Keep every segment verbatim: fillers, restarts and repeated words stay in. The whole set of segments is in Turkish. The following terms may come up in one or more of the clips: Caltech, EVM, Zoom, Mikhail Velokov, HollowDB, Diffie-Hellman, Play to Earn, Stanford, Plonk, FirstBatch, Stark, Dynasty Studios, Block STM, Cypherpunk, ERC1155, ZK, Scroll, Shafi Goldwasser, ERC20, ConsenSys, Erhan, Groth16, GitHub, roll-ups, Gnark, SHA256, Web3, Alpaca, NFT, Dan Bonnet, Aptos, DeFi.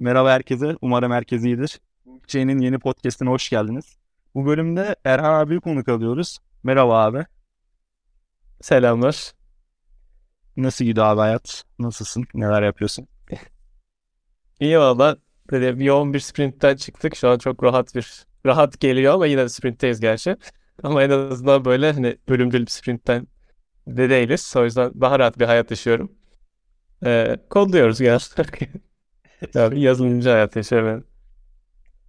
Merhaba herkese, umarım herkes iyidir. Blockchain'in yeni podcast'ine hoş geldiniz. Bu bölümde Erhan abiyi konuk alıyoruz. Merhaba abi. Selamlar. Nasıl gidiyor abi hayat? Nasılsın? Neler yapıyorsun? İyi valla. Bir yoğun bir sprintten çıktık. Şu an çok rahat bir rahat geliyor ama yine sprintteyiz gerçi. Ama en azından böyle hani bölümdül bir sprintten de değiliz. O yüzden daha rahat bir hayat yaşıyorum. Ee, kodluyoruz genelde. Tabii yazılımcı hayat yaşıyorum.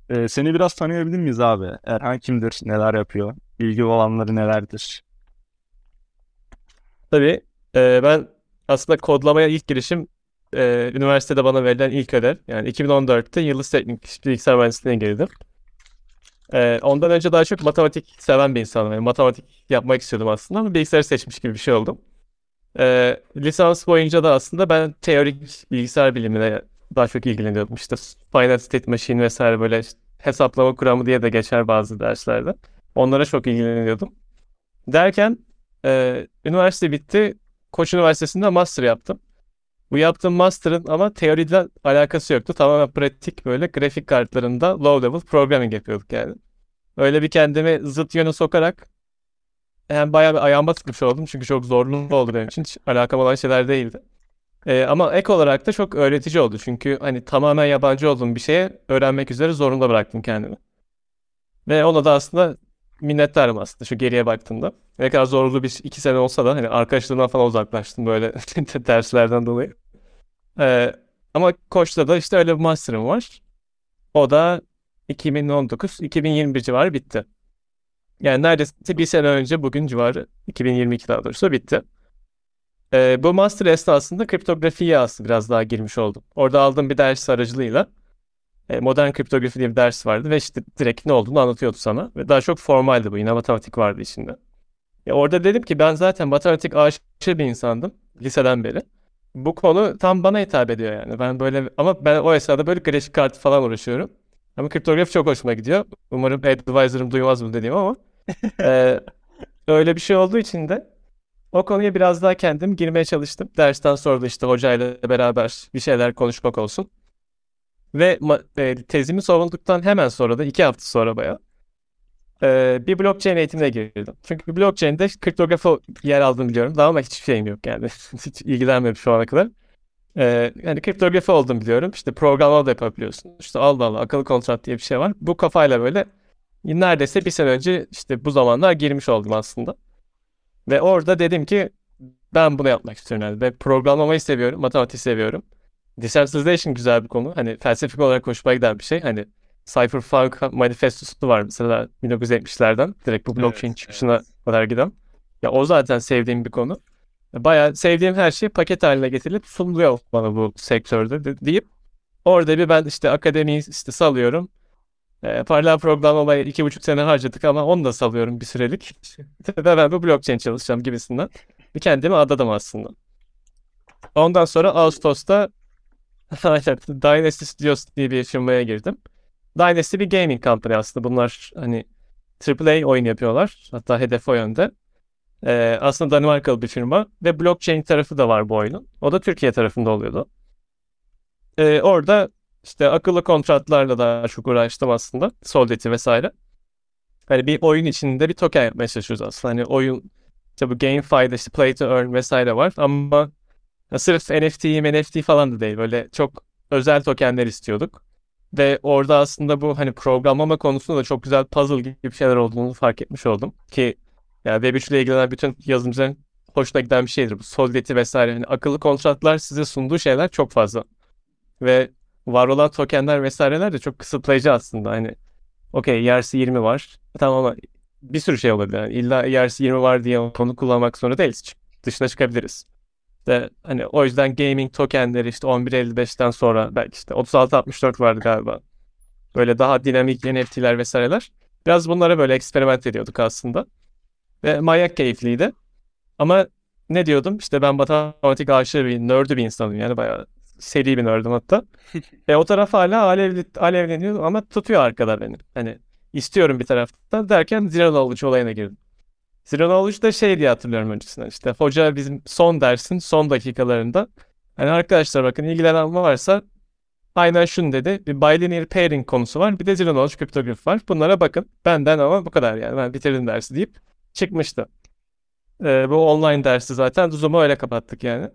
Ee, seni biraz tanıyabilir miyiz abi? Erhan kimdir? Neler yapıyor? İlgi olanları nelerdir? Tabii. E, ben aslında kodlamaya ilk girişim e, üniversitede bana verilen ilk ödev. Yani iki bin on dörtte Yıldız Teknik Bilgisayar Mühendisliği'ne girdim. E, ondan önce daha çok matematik seven bir insanım. Yani matematik yapmak istiyordum aslında ama bilgisayarı seçmiş gibi bir şey oldum. E, lisans boyunca da aslında ben teorik bilgisayar bilimine daha çok ilgileniyordum. İşte Finite State Machine vesaire böyle işte hesaplama kuramı diye de geçer bazı derslerde. Onlara çok ilgileniyordum. Derken e, üniversite bitti. Koç Üniversitesi'nde master yaptım. Bu yaptığım master'ın ama teoriyle alakası yoktu. Tamamen pratik böyle grafik kartlarında low level programming yapıyorduk yani. Öyle bir kendimi zıt yöne sokarak hem yani bayağı bir ayağıma tıkmış oldum. Çünkü çok zorlu oldu benim için. Hiç alakam olan şeyler değildi. Ee, ama ek olarak da çok öğretici oldu. Çünkü hani tamamen yabancı olduğum bir şeye öğrenmek üzere zorunda bıraktım kendimi. Ve ona da aslında minnettarım aslında şu geriye baktığımda. Ne kadar zorlu bir iki sene olsa da hani arkadaşlarımdan falan uzaklaştım böyle derslerden dolayı. Ee, ama Koç'ta da işte öyle bir master'ım var. O da iki bin on dokuz iki bin yirmi bir civarı bitti. Yani neredeyse bir sene önce bugün civarı iki bin yirmi iki daha doğrusu bitti. Ee, bu master esnasında kriptografiye aslında biraz daha girmiş oldum. Orada aldığım bir ders aracılığıyla modern kriptografi diye bir ders vardı ve işte direkt ne olduğunu anlatıyordu sana. Ve daha çok formaldi bu. Yine matematik vardı içinde. Ya orada dedim ki ben zaten matematik aşığı bir insandım liseden beri. Bu konu tam bana hitap ediyor yani. Ben böyle ama ben o esnada böyle grafik kartı falan uğraşıyorum. Ama kriptografi çok hoşuma gidiyor. Umarım advisor'ım duymaz bunu dediğim ama e, öyle bir şey olduğu için de o konuya biraz daha kendim girmeye çalıştım. Dersten sonra da işte hocayla beraber bir şeyler konuşmak olsun. Ve tezimi savunduktan hemen sonra da iki hafta sonra bayağı bir blockchain eğitimine girdim. Çünkü blockchain'de kriptografi yer aldığını biliyorum. Daha ama hiçbir şeyim yok yani. Hiç ilgilenmedim şu ana kadar. Yani kriptografi olduğunu biliyorum. İşte programlama da yapabiliyorsun. İşte Allah Allah akıllı kontrat diye bir şey var. Bu kafayla böyle neredeyse bir sene önce işte bu zamanlar girmiş oldum aslında. Ve orada dedim ki ben bunu yapmak istiyorum. Yani ben programlamayı seviyorum, matematiği seviyorum. Decentralization güzel bir konu. Hani felsefik olarak hoşuma giden bir şey. Hani Cypherpunk manifestosu var mesela bin dokuz yüz yetmişlerden. Direkt bu blockchain evet, çıkışına evet. kadar giden. Ya o zaten sevdiğim bir konu. Bayağı sevdiğim her şeyi paket haline getirilip sunuluyor bana bu sektörde de, deyip orada bir ben işte akademiyi işte salıyorum. E, paralel programlamaya iki buçuk sene harcadık ama onu da salıyorum bir sürelik. Ve ben bu blockchain çalışacağım gibisinden. Bir kendimi adadım aslında. Ondan sonra Ağustos'ta Dynasty Studios diye bir firmaya girdim. Dynasty bir gaming company aslında. Bunlar hani triple A oyun yapıyorlar. Hatta hedef o yönde. Ee, aslında Danimarkalı bir firma ve blockchain tarafı da var bu oyunun. O da Türkiye tarafında oluyordu. Ee, orada işte akıllı kontratlarla daha çok uğraştım aslında. Solidity vesaire. Hani bir oyun içinde bir token yapmaya çalışıyoruz aslında. Hani oyun işte bu GameFi'de işte Play to Earn vesaire var ama ya sırf N F T, N F T falan da değil. Böyle çok özel tokenler istiyorduk. Ve orada aslında bu hani programlama konusunda da çok güzel puzzle gibi şeyler olduğunu fark etmiş oldum. Ki yani Web üç ile ilgilenen bütün yazılımcıların hoşuna giden bir şeydir bu. Solidity vesaire. Hani akıllı kontratlar size sunduğu şeyler çok fazla. Ve var olan tokenler vesaireler de çok kısıtlayıcı aslında. Hani okey E R C yirmi var. Tamam ama bir sürü şey olabilir. Yani illa E R C yirmi var diye konu kullanmak zorunda değiliz. Dışına çıkabiliriz. De, hani o yüzden gaming tokenleri işte on bir elli beşten sonra belki işte otuz altı altmış dört vardı galiba. Böyle daha dinamik N F T'ler vesaireler. Biraz bunlara böyle eksperiment ediyorduk aslında. Ve manyak keyifliydi. Ama ne diyordum? İşte ben matematik aşırı bir nerd'ü bir insanım yani bayağı seri bir nerd'üm hatta. Ve o taraf hala alev, alevleniyor ama tutuyor arkada beni. Hani istiyorum bir taraftan derken Zero Knowledge olayına girdim. Zero Knowledge'da şey diye hatırlıyorum öncesinden işte hoca bizim son dersin son dakikalarında hani arkadaşlar bakın ilgilenen varsa aynen şunu dedi. Bir bilinear pairing konusu var. Bir de zero knowledge kriptografi var. Bunlara bakın. Benden ama bu kadar yani. Ben bitirdim dersi deyip çıkmıştı. Ee, bu online dersi zaten. Zoom'u öyle kapattık yani.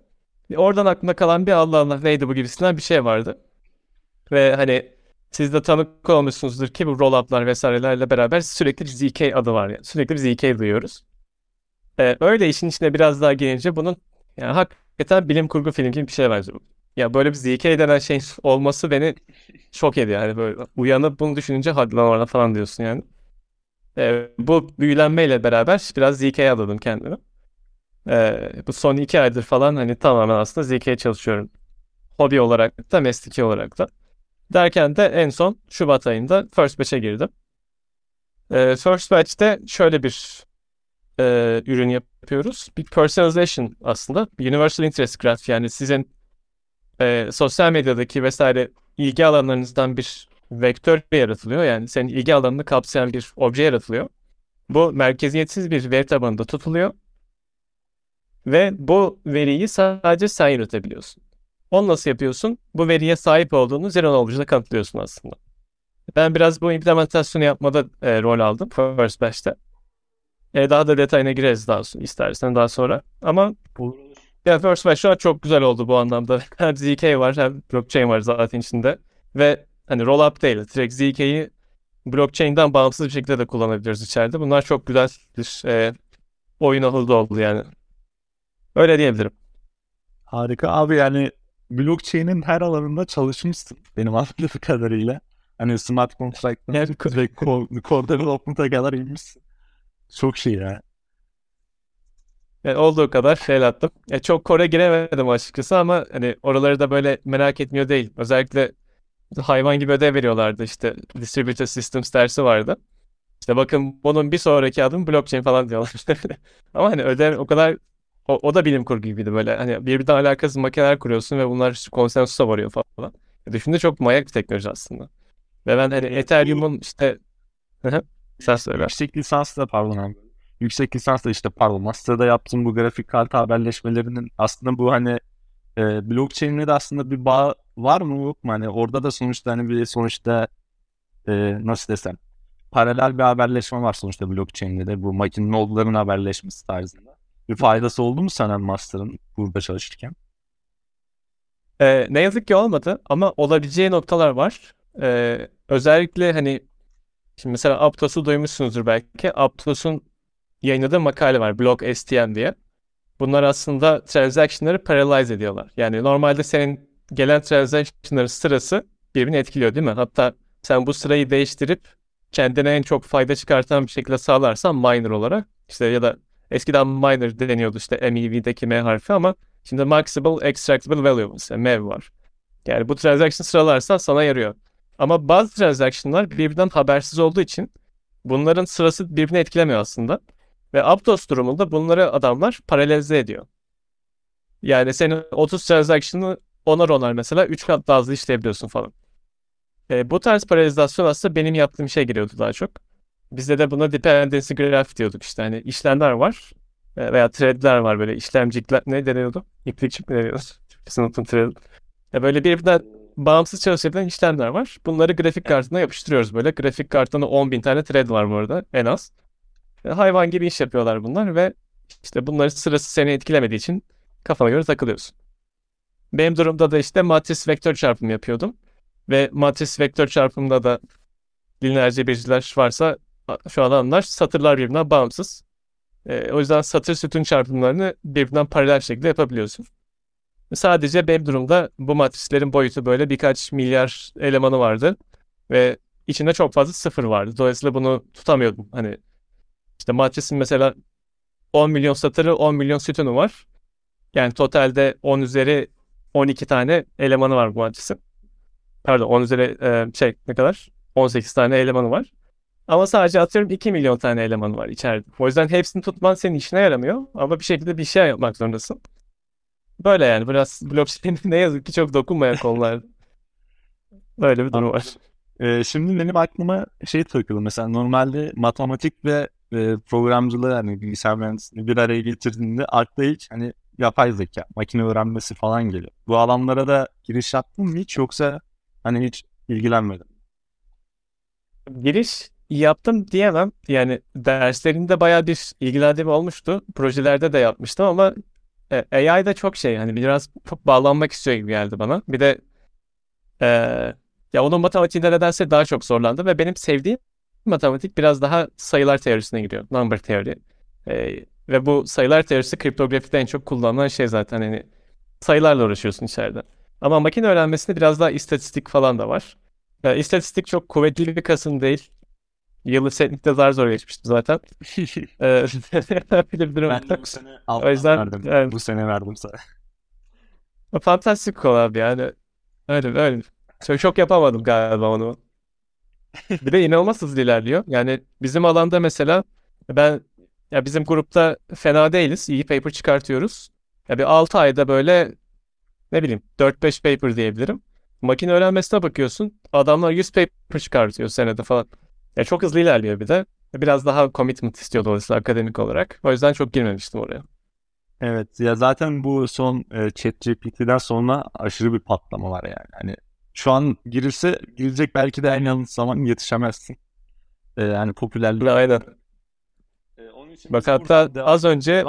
Oradan aklımda kalan bir Allah Allah neydi bu gibisinden bir şey vardı. Ve hani siz de tanık olmuşsunuzdur ki bu roll-up'lar vesairelerle beraber sürekli Z K adı var yani. Sürekli Z K duyuyoruz. Ee, öyle işin içine biraz daha gelince bunun yani hakikaten bilim kurgu film gibi bir şey var. Ya böyle bir Z K denen şey olması beni şok ediyor. Yani böyle uyanıp bunu düşününce hadi lan orada falan diyorsun yani. Ee, bu büyülenmeyle beraber biraz Z K'ye adadım kendimi. Ee, bu son iki aydır falan hani tamamen aslında Z K'ye çalışıyorum. Hobi olarak da, mesleki olarak da. Derken de en son Şubat ayında FirstBatch'e girdim. Ee, FirstBatch'te şöyle bir e, ürün yapıyoruz. Bir personalization aslında. Universal Interest Graph yani sizin e, sosyal medyadaki vesaire ilgi alanlarınızdan bir vektör yaratılıyor. Yani senin ilgi alanını kapsayan bir obje yaratılıyor. Bu merkeziyetsiz bir veri tabanında tutuluyor. Ve bu veriyi sadece sen yönetebiliyorsun. Onu nasıl yapıyorsun? Bu veriye sahip olduğunu zero knowledge'da kanıtlıyorsun aslında. Ben biraz bu implementasyonu yapmada e, rol aldım FirstBatch'te. E, daha da detayına gireriz daha sonra, istersen daha sonra. Ama yani FirstBatch şu an çok güzel oldu bu anlamda. Hem Z K var hem blockchain var zaten içinde. Ve hani roll-up değil, direkt Z K'yi blockchain'den bağımsız bir şekilde de kullanabiliyoruz içeride. Bunlar çok güzel bir e, oyun ahıldı oldu yani. Öyle diyebilirim. Harika abi yani. Blockchain'in her alanında çalışmışsın benim anladığım kadarıyla. Hani smart contract'tan ve core development'a kadar inmişsin. Çok şey ya. Yani olduğu kadar fail attım. Ya çok core'a giremedim açıkçası ama hani oraları da böyle merak etmiyor değil. Özellikle hayvan gibi ödev veriyorlardı işte. Distributed Systems dersi vardı. İşte bakın bunun bir sonraki adımı blockchain falan diyorlar. Ama hani ödev o kadar... O, o da bilim kurgu gibiydi böyle. Hani birbirinden alakasız makineler kuruyorsun ve bunlar konsensusa varıyor falan. Düşününce çok manyak bir teknoloji aslında. Ve ben hani Ethereum'un işte... Sen söyle. Yüksek lisansla pardon abi. Yüksek lisansla işte pardon. Master'da yaptığım bu grafik kartı haberleşmelerinin aslında bu hani e, blockchain'le de aslında bir bağ var mı yok mu? Hani orada da sonuçta hani bir sonuçta e, nasıl desem paralel bir haberleşme var sonuçta blockchain'le de. Bu makinenin olduklarının haberleşmesi tarzında. Bir faydası oldu mu sana master'ın burada çalışırken? Ee, ne yazık ki olmadı ama olabileceği noktalar var. Ee, özellikle hani şimdi mesela Aptos'u duymuşsunuzdur belki. Aptos'un yayınladığı makale var Block S T M diye. Bunlar aslında transaction'ları parallelize ediyorlar. Yani normalde senin gelen transaction'ların sırası birbirini etkiliyor değil mi? Hatta sen bu sırayı değiştirip kendine en çok fayda çıkartan bir şekilde sağlarsan miner olarak işte ya da eskiden miner deniyordu işte M E V'deki M harfi ama şimdi Maximal Extractable Value yani M E V var. Yani bu transaction sıralarsan sana yarıyor. Ama bazı transaction'lar birbirinden habersiz olduğu için bunların sırası birbirini etkilemiyor aslında. Ve Aptos durumunda bunları adamlar paralelize ediyor. Yani senin otuz transaction'ı onar onar mesela üç kat daha hızlı işleyebiliyorsun falan. E, bu tarz paralelizasyon aslında benim yaptığım şey giriyordu daha çok. Bizde de buna dependency graph diyorduk işte hani işlemler var veya threadler var böyle işlemcikler ne deniyordu? İplikçik mi deniyordu? Sınıfın thread. Ya böyle birbirinden bağımsız çalışabilen işlemler var. Bunları grafik kartına yapıştırıyoruz böyle. Grafik kartında on bin tane thread var bu arada en az. Hayvan gibi iş yapıyorlar bunlar ve işte bunların sırası seni etkilemediği için kafana göre takılıyorsun. Benim durumda da işte matris vektör çarpımı yapıyordum. Ve matris vektör çarpımında da lineer cebirciler varsa şu an anlar satırlar birbirinden bağımsız. E, o yüzden satır sütun çarpımlarını birbirinden paralel şekilde yapabiliyorsun. Sadece benim durumda bu matrislerin boyutu böyle birkaç milyar elemanı vardı. Ve içinde çok fazla sıfır vardı. Dolayısıyla bunu tutamıyordum. Hani işte matrisin mesela on milyon satırı on milyon sütunu var. Yani totalde on üzeri on iki tane elemanı var bu matrisin. Pardon on üzeri e, şey ne kadar? on sekiz tane elemanı var. Ama sadece atıyorum iki milyon tane eleman var içeride. O yüzden hepsini tutman senin işine yaramıyor. Ama bir şekilde bir şey yapmak zorundasın. Böyle yani biraz blockchain'e ne yazık ki çok dokunmayan konular. Böyle bir durum var. Ee, şimdi benim aklıma şey takıldı. Mesela normalde matematik ve e, programcılığı yani bilgisayar mühendisliğini bir araya getirdiğinde akla ilk hani yapay zeka, makine öğrenmesi falan geliyor. Bu alanlara da giriş yaptın mı hiç yoksa Hani hiç ilgilenmedim. Giriş yaptım diyemem. Yani derslerinde bayağı bir ilgilendiğim olmuştu. Projelerde de yapmıştım ama A I'da çok şey, hani biraz bağlanmak istiyor gibi geldi bana. Bir de e, ya onun matematiğinde nedense daha çok zorlandı ve benim sevdiğim matematik biraz daha sayılar teorisine giriyor. Number teori. E, ve bu sayılar teorisi kriptografide en çok kullanılan şey zaten. Hani sayılarla uğraşıyorsun içeride. Ama makine öğrenmesinde biraz daha istatistik falan da var. Yani istatistik çok kuvvetli bir kasım değil. Yılı setlikte zar zor geçmiştim zaten. ee, ben de bu sene aldım. Yani, bu sene verdim sana. Fantastik konu abi yani. Öyle öyle. Çok, çok yapamadım galiba onu. Bir de inanılmaz hızlı ilerliyor. Yani bizim alanda mesela ben ya bizim grupta fena değiliz. İyi paper çıkartıyoruz. Ya bir altı ayda böyle ne bileyim dört beş paper diyebilirim. Makine öğrenmesine bakıyorsun. Adamlar yüz paper çıkartıyor senede falan. Ya çok hızlı ilerliyor bir de. Biraz daha commitment istiyor dolayısıyla akademik olarak. O yüzden çok girmemiştim oraya. Evet ya zaten bu son e, ChatGPT'den sonra aşırı bir patlama var yani. Hani şu an girilse girecek belki de aynı zaman yetişemezsin. E, yani popülerlik. Aynen. E, onun için bak hatta devam... az önce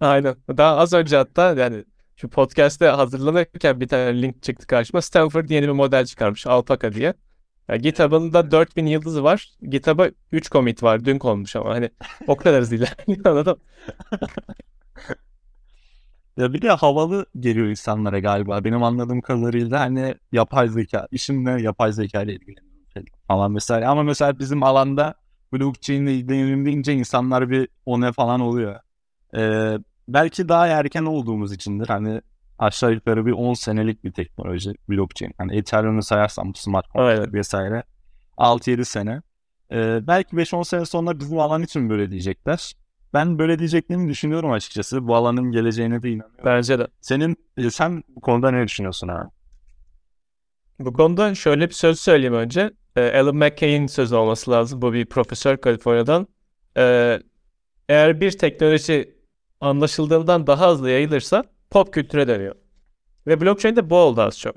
aynen. Daha az önce hatta yani şu podcast'te hazırlanırken bir tane link çıktı karşıma. Stanford yeni bir model çıkarmış Alpaca diye. Yani GitHub'ın da dört bin yıldızı var. GitHub'a üç commit var. Dün konmuş ama hani o kadar hızlı ilerliyor anladın ya bir de havalı geliyor insanlara galiba. Benim anladığım kadarıyla hani yapay zeka, işimle yapay zeka ile ilgileniyorum falan mesela. Ama mesela bizim alanda blockchain ile ilgileniyorum deyince insanlar bir ona falan oluyor. Ee, belki daha erken olduğumuz içindir. Hani aşağı yukarı bir on senelik bir teknoloji blockchain. Hani Ethereum'u sayarsam smart contract vesaire altı yedi sene. Ee, belki beş on sene sonra bizim alan için böyle diyecekler. Ben böyle diyeceklerini düşünüyorum açıkçası. Bu alanın geleceğine de inanıyorum. Bence de. Senin, sen bu konuda ne düşünüyorsun abi? Bu konuda şöyle bir söz söyleyeyim önce. Ee, Alan McKay'in sözü olması lazım. Bu bir profesör Kaliforniya'dan. Ee, eğer bir teknoloji anlaşıldığından daha hızlı yayılırsa pop kültüre dönüyor. Ve blockchain de bu oldu az çok.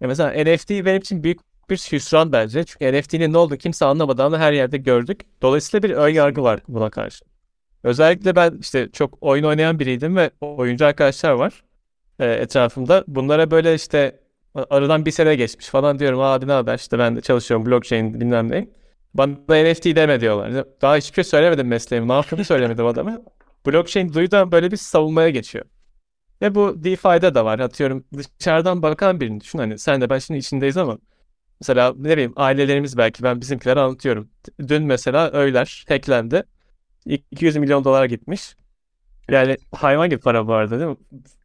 Ya mesela N F T benim için büyük bir hüsran bence. Çünkü N F T'nin ne oldu kimse anlamadığını her yerde gördük. Dolayısıyla bir ön yargı var buna karşı. Özellikle ben işte çok oyun oynayan biriydim ve oyuncu arkadaşlar var e, etrafımda. Bunlara böyle işte aradan bir sene geçmiş falan diyorum. Abi ne haber işte ben de çalışıyorum blockchain bilmem neyim. Bana N F T deme diyorlar. Daha hiçbir şey söylemedim mesleğimi. Ne yaptığımı söylemedim adamı. Blockchain duyduğum böyle bir savunmaya geçiyor. Ve bu DeFi'de de var. Atıyorum dışarıdan bakan birini düşün. Hani sen de ben şimdi içindeyiz ama mesela ne bileyim ailelerimiz belki ben bizimkileri anlatıyorum. Dün mesela Öyler hacklendi. iki yüz milyon dolar gitmiş. Yani hayvan gibi para bu arada değil mi?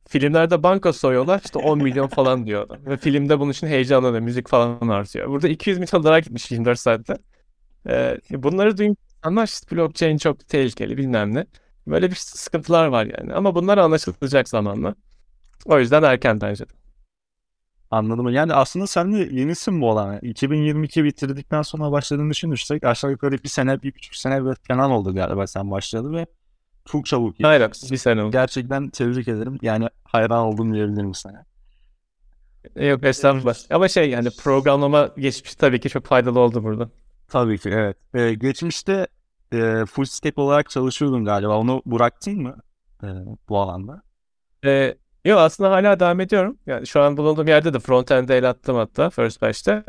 Filmlerde banka soyuyorlar işte on milyon falan diyor. Ve filmde bunun için heyecanlanıyor. Müzik falan artıyor. Burada iki yüz milyon dolar gitmiş yirmi dört saatte. Ee, bunları duyunca anlar işte blockchain çok tehlikeli bilmem ne. Böyle bir sıkıntılar var yani. Ama bunlar anlaşılacak zamanla. O yüzden erken bence. Anladım. Yani aslında sen de yenisin bu olana. iki bin yirmi iki bitirdikten sonra başladığını düşünürsek aşağı yukarı bir sene, bir buçuk sene bir falan oldu galiba sen başladı ve çok çabuk. Hayır, bir sene oldu. Gerçekten tebrik ederim. Yani hayran oldum diyebilirim sana. Yok estağfurullah. Ama şey yani programlama geçmişi tabii ki çok faydalı oldu burada. Tabii ki evet. Ee, geçmişte full stack olarak çalışıyordun galiba. Onu bıraktın mı ee, bu alanda? Ee, yok aslında hala devam ediyorum. Yani şu an bulunduğum yerde de front-end'e el attım hatta FirstBatch'te.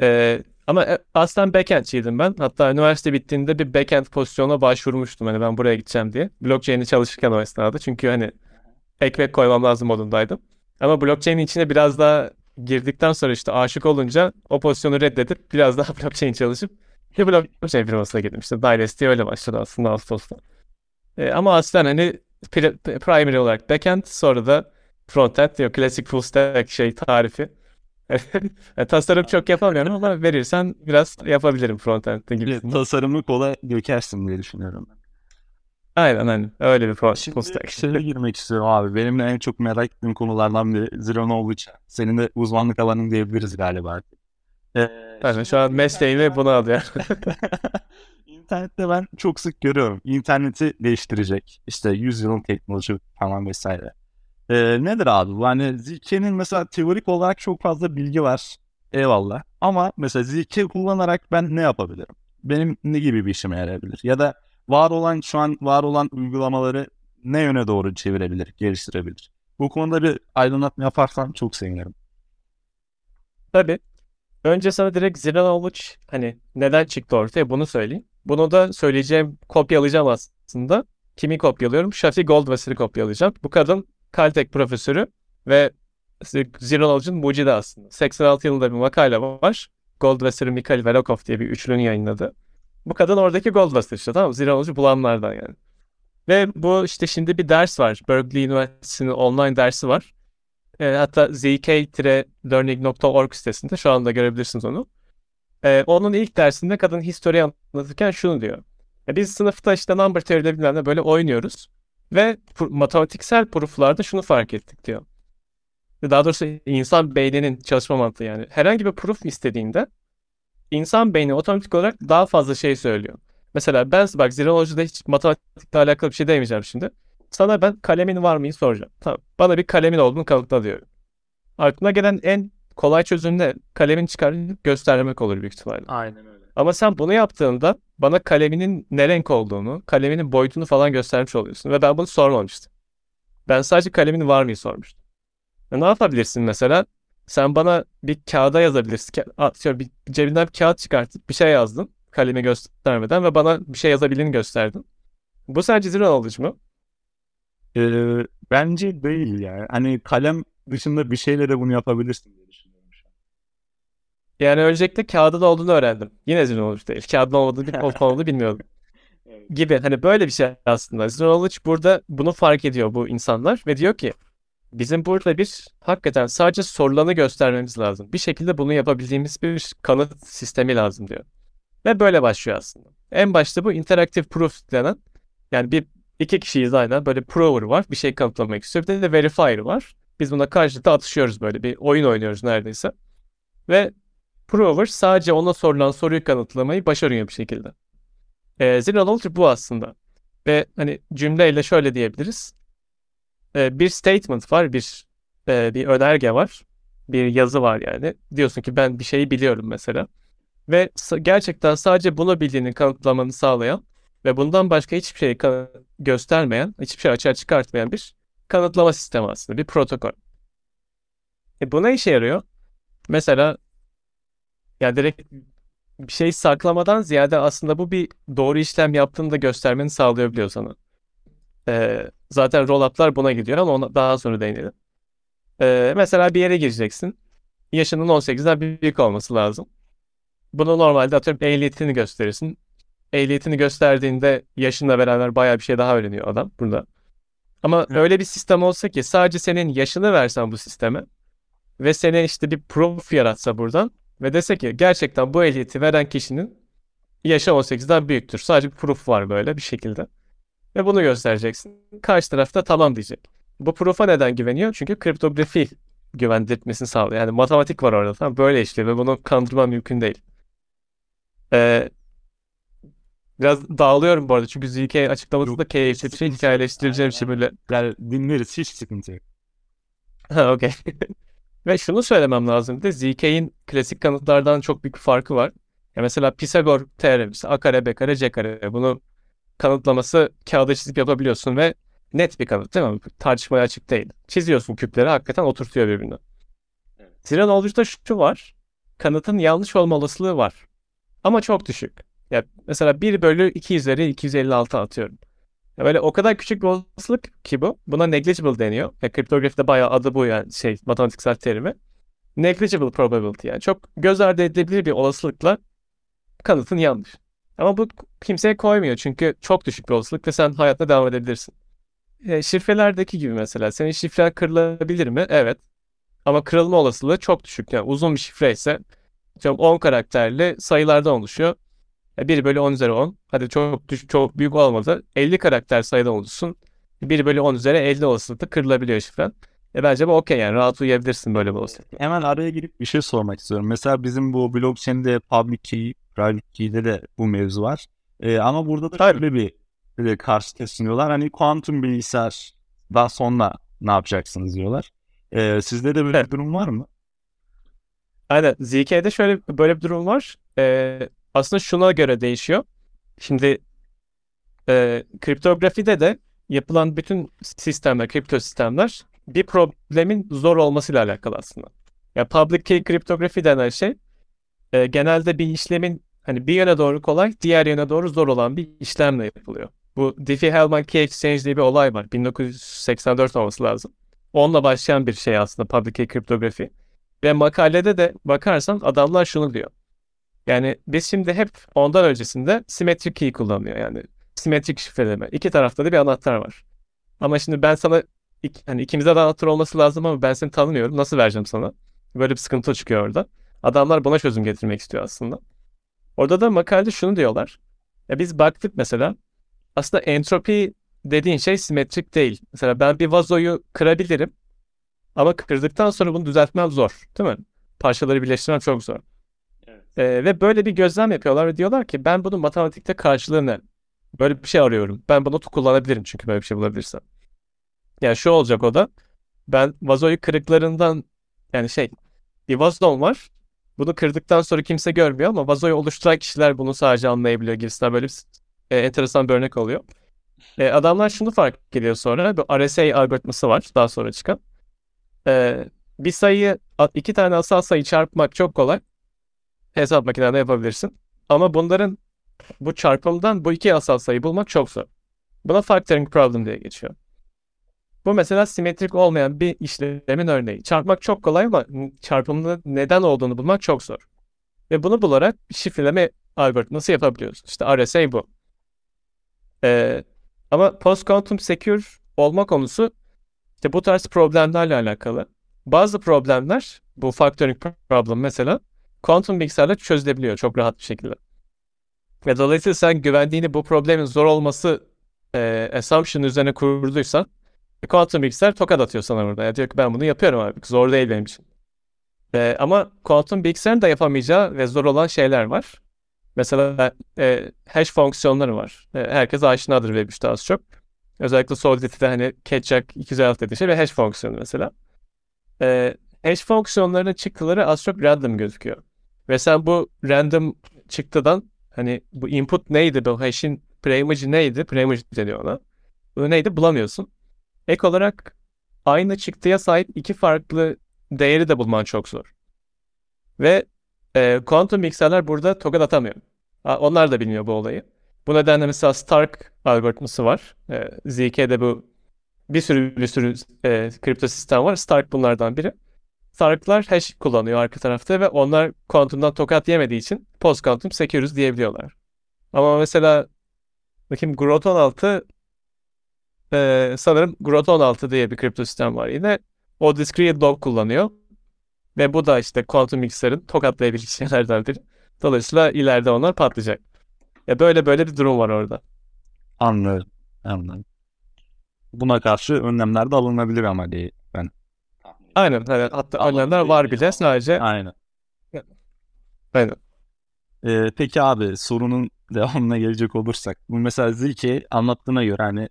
Ee, ama aslen back-end'çiydim ben. Hatta üniversite bittiğinde bir back-end pozisyonuna başvurmuştum. Hani ben buraya gideceğim diye. Blockchain'i çalışırken o esnada. Çünkü hani ekmek koymam lazım modundaydım. Ama blockchain'in içine biraz daha girdikten sonra işte aşık olunca o pozisyonu reddedip biraz daha blockchain çalışıp bir blockchain firmasına girdim. İşte Dynasty öyle başladı aslında Ağustos'ta. E, ama aslen hani pri- primary olarak backend sonra da frontend diyor. Klasik full stack şey tarifi. Yani tasarım çok yapamıyorum ama verirsen biraz yapabilirim frontend'de gibi. Evet, tasarımı kolay dökersin diye düşünüyorum ben. Aynen aynen. Öyle bir pro- full stack. Şimdi girmek istiyorum abi. Benimle en çok merak ettiğim konulardan biri Zero Knowledge. Senin de uzmanlık alanın diyebiliriz galiba artık. Ee, yani şu an mesleğimi buna alıyor. İnternette ben çok sık görüyorum. İnterneti değiştirecek. İşte yüz yılın teknoloji falan vesaire. Ee, nedir abi? Yani Z K'nin mesela teorik olarak çok fazla bilgi var. Eyvallah. Ama mesela Z K kullanarak ben ne yapabilirim? Benim ne gibi bir işime yarayabilir? Ya da var olan şu an var olan uygulamaları ne yöne doğru çevirebilir, geliştirebilir? Bu konuda bir aydınlatma yaparsan çok sevinirim. Tabii. Önce sana direkt Zero Knowledge hani neden çıktı ortaya bunu söyleyeyim. Bunu da söyleyeceğim, kopyalayacağım aslında. Kimi kopyalıyorum? Shafi Goldwasser'ı kopyalayacağım. Bu kadın Caltech profesörü ve Zero Knowledge'ın mucidi aslında. seksen altı yılında bir makale var. Goldwasser'ın Mikhail Velokov diye bir üçlünü yayınladı. Bu kadın oradaki Goldwasser işte, tamam mı? Zero Knowledge'ı bulanlardan yani. Ve bu işte şimdi bir ders var. Berkeley Üniversitesi'nin online dersi var. E, hatta z k learning nokta org sitesinde şu anda görebilirsiniz onu. E, onun ilk dersinde kadın historiyi anlatırken şunu diyor. E, biz sınıfta işte number theory'de bilmem ne böyle oynuyoruz. Ve matematiksel proof'larda şunu fark ettik diyor. Daha doğrusu insan beyninin çalışma mantığı yani. Herhangi bir proof istediğinde insan beyni otomatik olarak daha fazla şey söylüyor. Mesela ben bak Zero Knowledge'da hiç matematikle alakalı bir şey demeyeceğim şimdi. Sana ben kalemin var mıyım soracağım. Tamam. Bana bir kalemin olduğunu kanıtla diyorum. Aklına gelen en kolay çözüm ne? Kalemin çıkarıp göstermek olur büyük ihtimalle. Aynen öyle. Ama sen bunu yaptığında bana kaleminin ne renk olduğunu, kaleminin boyutunu falan göstermiş oluyorsun. Ve ben bunu sormamıştım. Ben sadece kalemin var mıyım sormuştum. Ya ne yapabilirsin mesela? Sen bana bir kağıda yazabilirsin. Atıyorum bir cebinden bir kağıt çıkartıp bir şey yazdın. Kalemi göstermeden ve bana bir şey yazabildiğini gösterdin. Bu sence Zero Knowledge mı? Ee, bence değil yani. Hani kalem dışında bir şeyle de bunu yapabilirsin diye düşünüyorum şu an. Yani öncelikle kağıda da olduğunu öğrendim. Yine Zero Knowledge değil. Kağıda olmadığını, olmadığını bilmiyordum. Evet. Gibi. Hani böyle bir şey aslında. Zero Knowledge burada bunu fark ediyor bu insanlar ve diyor ki bizim burada bir hakikaten sadece sorulanı göstermemiz lazım. Bir şekilde bunu yapabildiğimiz bir kanıt sistemi lazım diyor. Ve böyle başlıyor aslında. En başta bu interactive proof denen yani bir iki kişiyiz aynen böyle prover var bir şey kanıtlamak istiyor. Bir de verifier var. Biz buna karşılıklı atışıyoruz böyle bir oyun oynuyoruz neredeyse. Ve prover sadece ona sorulan soruyu kanıtlamayı başarıyor bir şekilde. Ee, Zero Knowledge bu aslında. Ve hani cümleyle şöyle diyebiliriz. Ee, bir statement var bir e, bir önerge var. Bir yazı var yani. Diyorsun ki ben bir şeyi biliyorum mesela. Ve gerçekten sadece bunu bildiğini kanıtlamanı sağlayan ve bundan başka hiçbir şey göstermeyen, hiçbir şey açığa çıkartmayan bir kanıtlama sistemi aslında, bir protokol. E bu ne işe yarıyor? Mesela yani direkt bir şey saklamadan ziyade aslında bu bir doğru işlem yaptığını da göstermeni sağlıyor biliyor sana. E, zaten roll-up'lar buna gidiyor ama ona daha sonra değinelim. E, mesela bir yere gireceksin. Yaşının on sekizden büyük olması lazım. Bunu normalde atıyorum ehliyetini gösterirsin. Ehliyetini gösterdiğinde yaşınla beraber bayağı bir şey daha öğreniyor adam burada. Ama evet. Öyle bir sistem olsa ki sadece senin yaşını versen bu sisteme ve seni işte bir proof yaratsa buradan ve dese ki gerçekten bu ehliyeti veren kişinin yaşı on sekizden büyüktür. Sadece bir proof var böyle bir şekilde. Ve bunu göstereceksin. Karşı tarafta tamam diyecek. Bu proof'a neden güveniyor? Çünkü kriptografi güvendirtmesini sağlıyor. Yani matematik var orada. Tamam, böyle işliyor ve bunu kandırma mümkün değil. Ee, biraz dağılıyorum bu arada çünkü Z K açıklamasında keyifli bir şey hikayeleştireceğim şimdi böyle. Yani dinleriz hiç sıkıntı yok. Ha okey. Ve şunu söylemem lazım da Z K'in klasik kanıtlardan çok büyük bir farkı var. Ya mesela Pisagor teoremisi A kare B kare C kare bunu kanıtlaması kağıda çizip yapabiliyorsun ve net bir kanıt değil mi? Tartışmaya açık değil. Çiziyorsun küpleri hakikaten oturtuyor birbirine. Evet. Zero Knowledge'da şu var. Kanıtın yanlış olma olasılığı var. Ama çok düşük. Ya mesela bir bölü iki üzeri iki yüz elli altı atıyorum. Ya böyle o kadar küçük bir olasılık ki bu. Buna negligible deniyor. Ya kriptografide bayağı adı bu yani şey matematiksel terimi. Negligible probability yani. Çok göz ardı edilebilir bir olasılıkla kanıtın yanlış. Ama bu kimseye koymuyor çünkü çok düşük bir olasılık ve sen hayatına devam edebilirsin. E, şifrelerdeki gibi mesela. Senin şifren kırılabilir mi? Evet. Ama kırılma olasılığı çok düşük. Yani uzun bir şifre ise on karakterli sayılardan oluşuyor. bir bölü on üzeri on. Hadi çok düşük, çok büyük olmadı. elli karakter sayıdan oluşsun. bir bölü on üzeri elli olasılıkla kırılabiliyor şifren. E bence bu okey yani. Rahat uyuyabilirsin böyle bir olasılıkla. Hemen araya girip bir şey sormak istiyorum. Mesela bizim bu blockchain'de public key, private key'de de bu mevzu var. Ee, ama burada da şöyle bir, bir karşı tesliniyorlar. Hani kuantum bilgisayardan sonra ne yapacaksınız diyorlar. Ee, sizde de böyle evet. bir durum var mı? Aynen. Z K'de şöyle böyle bir durum var. Ee, aslında şuna göre değişiyor. Şimdi e, kriptografide de yapılan bütün sistemler, kripto sistemler bir problemin zor olmasıyla alakalı aslında. Yani public key kriptografi denen şey e, genelde bir işlemin hani bir yöne doğru kolay, diğer yöne doğru zor olan bir işlemle yapılıyor. Bu Diffie-Hellman Key Exchange diye bir olay var. bin dokuz yüz seksen dört olması lazım. Onunla başlayan bir şey aslında public key kriptografi. Ve makalede de bakarsan adamlar şunu diyor. Yani biz şimdi hep ondan öncesinde simetrik key kullanıyor. Yani simetrik şifreleme. İki tarafta da bir anahtar var. Ama şimdi ben sana hani ikimizde de anahtar olması lazım ama ben seni tanımıyorum. Nasıl vereceğim sana? Böyle bir sıkıntı çıkıyor orada. Adamlar buna çözüm getirmek istiyor aslında. Orada da makalede şunu diyorlar. Ya biz baktık mesela. Aslında entropi dediğin şey simetrik değil. Mesela ben bir vazoyu kırabilirim. Ama kırdıktan sonra bunu düzeltmem zor. Değil mi? Parçaları birleştirmem çok zor. Evet. Ee, ve böyle bir gözlem yapıyorlar ve diyorlar ki ben bunun matematikte karşılığını böyle bir şey arıyorum. Ben bunu kullanabilirim çünkü böyle bir şey bulabilirsem. Yani şu olacak o da. Ben vazoyu kırıklarından yani şey bir vazom var. Bunu kırdıktan sonra kimse görmüyor ama vazoyu oluşturan kişiler bunu sadece anlayabiliyor gibisinden böyle bir e, enteresan bir örnek oluyor. E, adamlar şunu fark ediyor sonra. Bu R S A algoritması var daha sonra çıkan. E, bir sayıyı iki tane asal sayı çarpmak çok kolay. Hesap makinede yapabilirsin. Ama bunların bu çarpımdan bu iki asal sayı bulmak çok zor. Buna factoring problem diye geçiyor. Bu mesela simetrik olmayan bir işlemin örneği. Çarpmak çok kolay ama çarpımının neden olduğunu bulmak çok zor. Ve bunu bularak şifreleme algoritması yapabiliyoruz. İşte R S A bu. Ee, ama post-quantum secure olma konusu işte bu tarz problemlerle alakalı. Bazı problemler, bu factoring problem mesela, quantum bilgisayarla çözülebiliyor çok rahat bir şekilde. Ve dolayısıyla sen güvendiğini bu problemin zor olması e, assumption üzerine kurduysan, kuantum bilgisayar tokat atıyor sana burada. Yani diyor ki ben bunu yapıyorum abi. Zor değil benim için. Ee, ama kuantum bilgisayarın da yapamayacağı ve zor olan şeyler var. Mesela e, hash fonksiyonları var. E, herkes aşinadır Web üçte az çok. Özellikle Solidity'de hani Ketchak iki yüz altı dediği şey ve hash fonksiyonu mesela. E, hash fonksiyonlarının çıktıları az çok random gözüküyor. Ve sen bu random çıktıdan hani bu input neydi? Bu hash'in preimage neydi? Preimage deniyor ona. Bu neydi? Bulamıyorsun. Ek olarak aynı çıktıya sahip iki farklı değeri de bulman çok zor. Ve e, kuantum bilgisayarlar burada tokat atamıyor. Onlar da bilmiyor bu olayı. Bu nedenle mesela Stark algoritması var. E, Z K'de bu bir sürü bir sürü e, kripto sistem var. Stark bunlardan biri. Stark'lar hash kullanıyor arka tarafta ve onlar kuantumdan tokat yemediği için post-quantum secure diyebiliyorlar. Ama mesela bakayım Groth on altı Ee, sanırım Groth on altı diye bir kripto sistem var yine. O discrete log kullanıyor. Ve bu da işte kuantum bilgisayarın tokatlayabildiği şeylerden biri. Dolayısıyla ileride onlar patlayacak. Ya böyle böyle bir durum var orada. Anlıyorum. Anlıyorum. Buna karşı önlemler de alınabilir ama diye ben. Aynen. Yani hatta Anladım. önlemler var bile sadece. Aynen. Aynen. Ee, peki abi sorunun devamına gelecek olursak. Bu mesela Z K anlattığına göre hani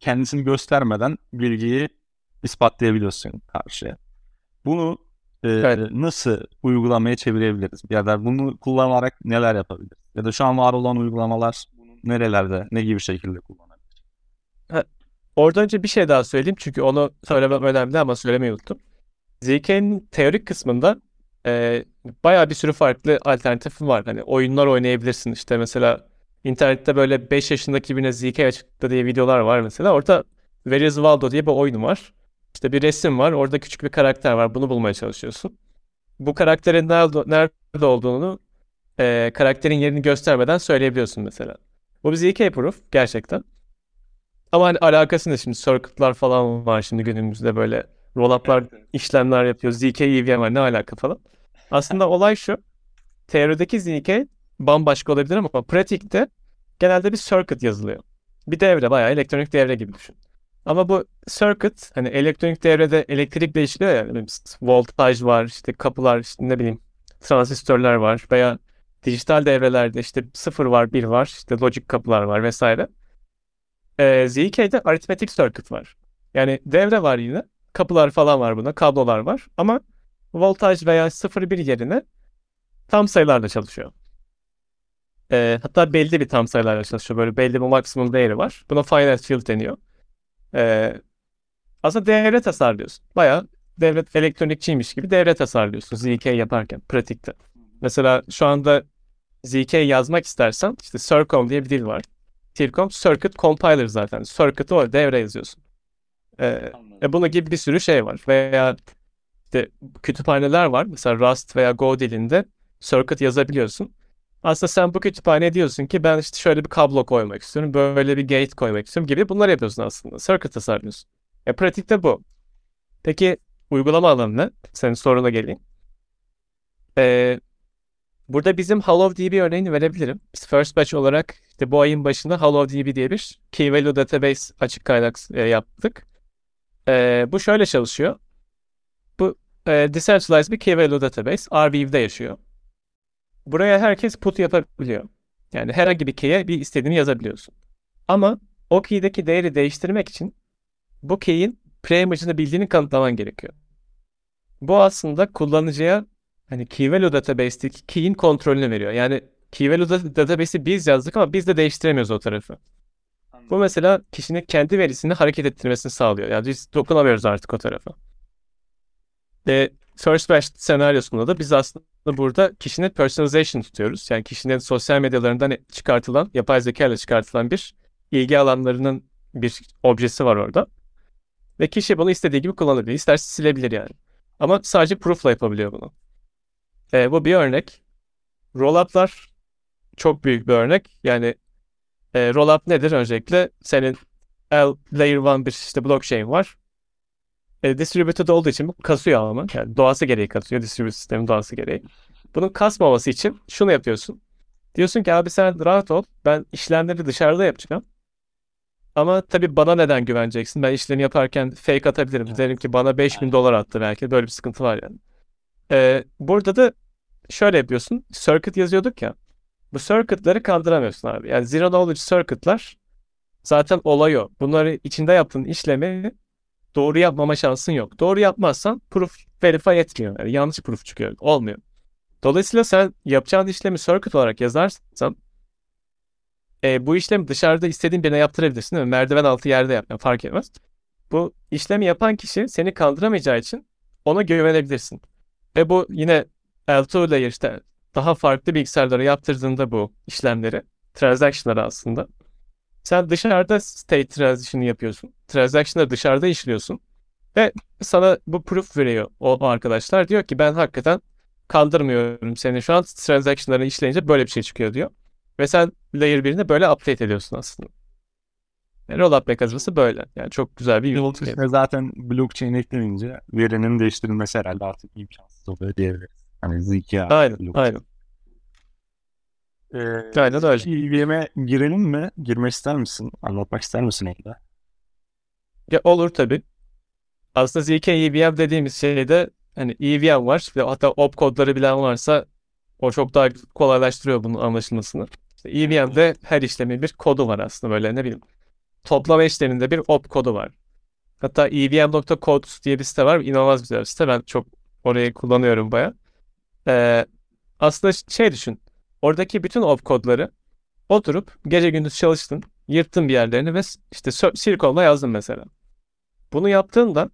kendisini göstermeden bilgiyi ispatlayabiliyorsun karşıya. Bunu e, evet. nasıl uygulamaya çevirebiliriz? Ya da bunu kullanarak neler yapabiliriz? Ya da şu an var olan uygulamalar nerelerde, ne gibi şekilde kullanabilir? Ha, oradan önce bir şey daha söyleyeyim. Çünkü onu söylemem önemli ama söylemeyi unuttum. Z K'nin teorik kısmında e, bayağı bir sürü farklı alternatifim var. Hani oyunlar oynayabilirsin. İşte mesela İnternette böyle beş yaşındaki birine Z K açıkta diye videolar var mesela. Orada Where is Waldo diye bir oyun var. İşte bir resim var. Orada küçük bir karakter var. Bunu bulmaya çalışıyorsun. Bu karakterin nerede, nerede olduğunu e, karakterin yerini göstermeden söyleyebiliyorsun mesela. Bu bir Z K proof gerçekten. Ama hani alakasında şimdi circuit'lar falan var şimdi günümüzde böyle roll-up'lar işlemler yapıyor. Z K E V M var ne alaka falan. Aslında olay şu. Teorideki Z K bambaşka olabilir ama pratikte genelde bir circuit yazılıyor. Bir devre bayağı elektronik devre gibi düşün. Ama bu circuit hani elektronik devrede elektrikle işliyor ya. Yani voltaj var, işte kapılar, işte ne bileyim transistörler var veya dijital devrelerde işte sıfır var, bir var, işte logic kapılar var vesaire. Ee, Z K'de aritmetik circuit var. Yani devre var yine. Kapılar falan var buna. Kablolar var. Ama voltaj veya sıfır bir yerine tam sayılarla çalışıyor. E, hatta belli bir tam sayılarla çalışıyor. Böyle belli bir maksimum değeri var. Buna finite field deniyor. E, aslında devre tasarlıyorsun. Bayağı devlet elektronikçiymiş gibi devre tasarlıyorsun Z K yaparken pratikte. Mesela şu anda Z K yazmak istersen işte Circom diye bir dil var. Circom Circuit Compiler zaten. Circuit'ı o devre yazıyorsun. Ee, e bunun gibi bir sürü şey var. Veya işte kütüphaneler var. Mesela Rust veya Go dilinde circuit yazabiliyorsun. Aslında sen bu kütüphaneye diyorsun ki ben işte şöyle bir kablo koymak istiyorum. Böyle bir gate koymak istiyorum gibi bunları yapıyorsun aslında. Circuit tasarlıyorsun. E pratikte bu. Peki uygulama alanına senin soruna geleyim. Ee, burada bizim HollowDB örneğini verebilirim. Biz FirstBatch olarak işte bu ayın başında HollowDB diye bir Key Value Database açık kaynak e, yaptık. Ee, bu şöyle çalışıyor. Bu e, decentralized bir Key Value Database. Arviv'de yaşıyor. Buraya herkes put yapabiliyor. Yani herhangi bir key'e bir istediğini yazabiliyorsun. Ama o key'deki değeri değiştirmek için bu key'in pre-image'ını bildiğini kanıtlaman gerekiyor. Bu aslında kullanıcıya hani Key Value Database'deki key'in kontrolünü veriyor. Yani Key Value Database'i biz yazdık ama biz de değiştiremiyoruz o tarafı. Anladım. Bu mesela kişinin kendi verisini hareket ettirmesini sağlıyor. Yani biz dokunamıyoruz artık o tarafa. Ve FirstBatch senaryosunda da biz aslında burada kişinin personalization tutuyoruz. Yani kişinin sosyal medyalarından çıkartılan, yapay zeka ile çıkartılan bir ilgi alanlarının bir objesi var orada. Ve kişi bunu istediği gibi kullanabilir. İsterse silebilir yani. Ama sadece proof'la yapabiliyor bunu. E, bu bir örnek. Roll-up'lar çok büyük bir örnek. Yani e, roll-up nedir? Öncelikle senin L, Layer bir işte blockchain var. E, distributed olduğu için bu kasıyor ama. Yani doğası gereği kasıyor. Distributed sistemin doğası gereği. Bunun kasmaması için şunu yapıyorsun. Diyorsun ki abi sen rahat ol. Ben işlemleri dışarıda yapacağım. Ama tabii bana neden güveneceksin? Ben işlemi yaparken fake atabilirim. Evet. Derim ki bana beş bin dolar attı belki. Böyle bir sıkıntı var yani. Ee, burada da şöyle yapıyorsun. Circuit yazıyorduk ya. Bu circuit'ları kandıramıyorsun abi. Yani zero knowledge circuit'lar zaten olay o. Bunları içinde yaptığın işlemi doğru yapmama şansın yok. Doğru yapmazsan proof verify etmiyor. Yani yanlış proof çıkıyor. Olmuyor. Dolayısıyla sen yapacağın işlemi circuit olarak yazarsan E, bu işlemi dışarıda istediğin birine yaptırabilirsin değil mi? Merdiven altı yerde yap, yani fark etmez. Bu işlemi yapan kişi seni kandıramayacağı için ona güvenebilirsin. Ve bu yine L iki layer işte daha farklı bilgisayarlara yaptırdığında bu işlemleri, transaction'ları aslında. Sen dışarıda state transition'ı yapıyorsun. Transaction'ları dışarıda işliyorsun. Ve sana bu proof veriyor o arkadaşlar. Diyor ki ben hakikaten kandırmıyorum seni şu an. Transaction'ları işleyince böyle bir şey çıkıyor diyor. Ve sen Layer birine böyle update ediyorsun aslında. Yani roll-up mekanizması böyle. Yani çok güzel bir yol. Zaten blockchain eklenince verinin değiştirilmesi herhalde artık imkansız oluyor diyebiliriz. Hani zeka. Aynen, aynen. Ee, aynen öyle. E V M'e girelim mi? Girmek ister misin? Anlatmak ister misin orada? Ya olur tabii. Aslında Z K E V M dediğimiz şeyde hani E V M var. Hatta op kodları bilen varsa o çok daha kolaylaştırıyor bunun anlaşılmasını. İşte E V M'de her işlemin bir kodu var aslında böyle ne bileyim. Toplama işleminde bir op kodu var. Hatta E V M nokta codes diye bir site var. İnanılmaz güzel bir site. Ben çok orayı kullanıyorum bayağı. Ee, aslında şey düşün. Oradaki bütün op kodları oturup gece gündüz çalıştın. Yırttın bir yerlerini ve işte Circom'la yazdın mesela. Bunu yaptığında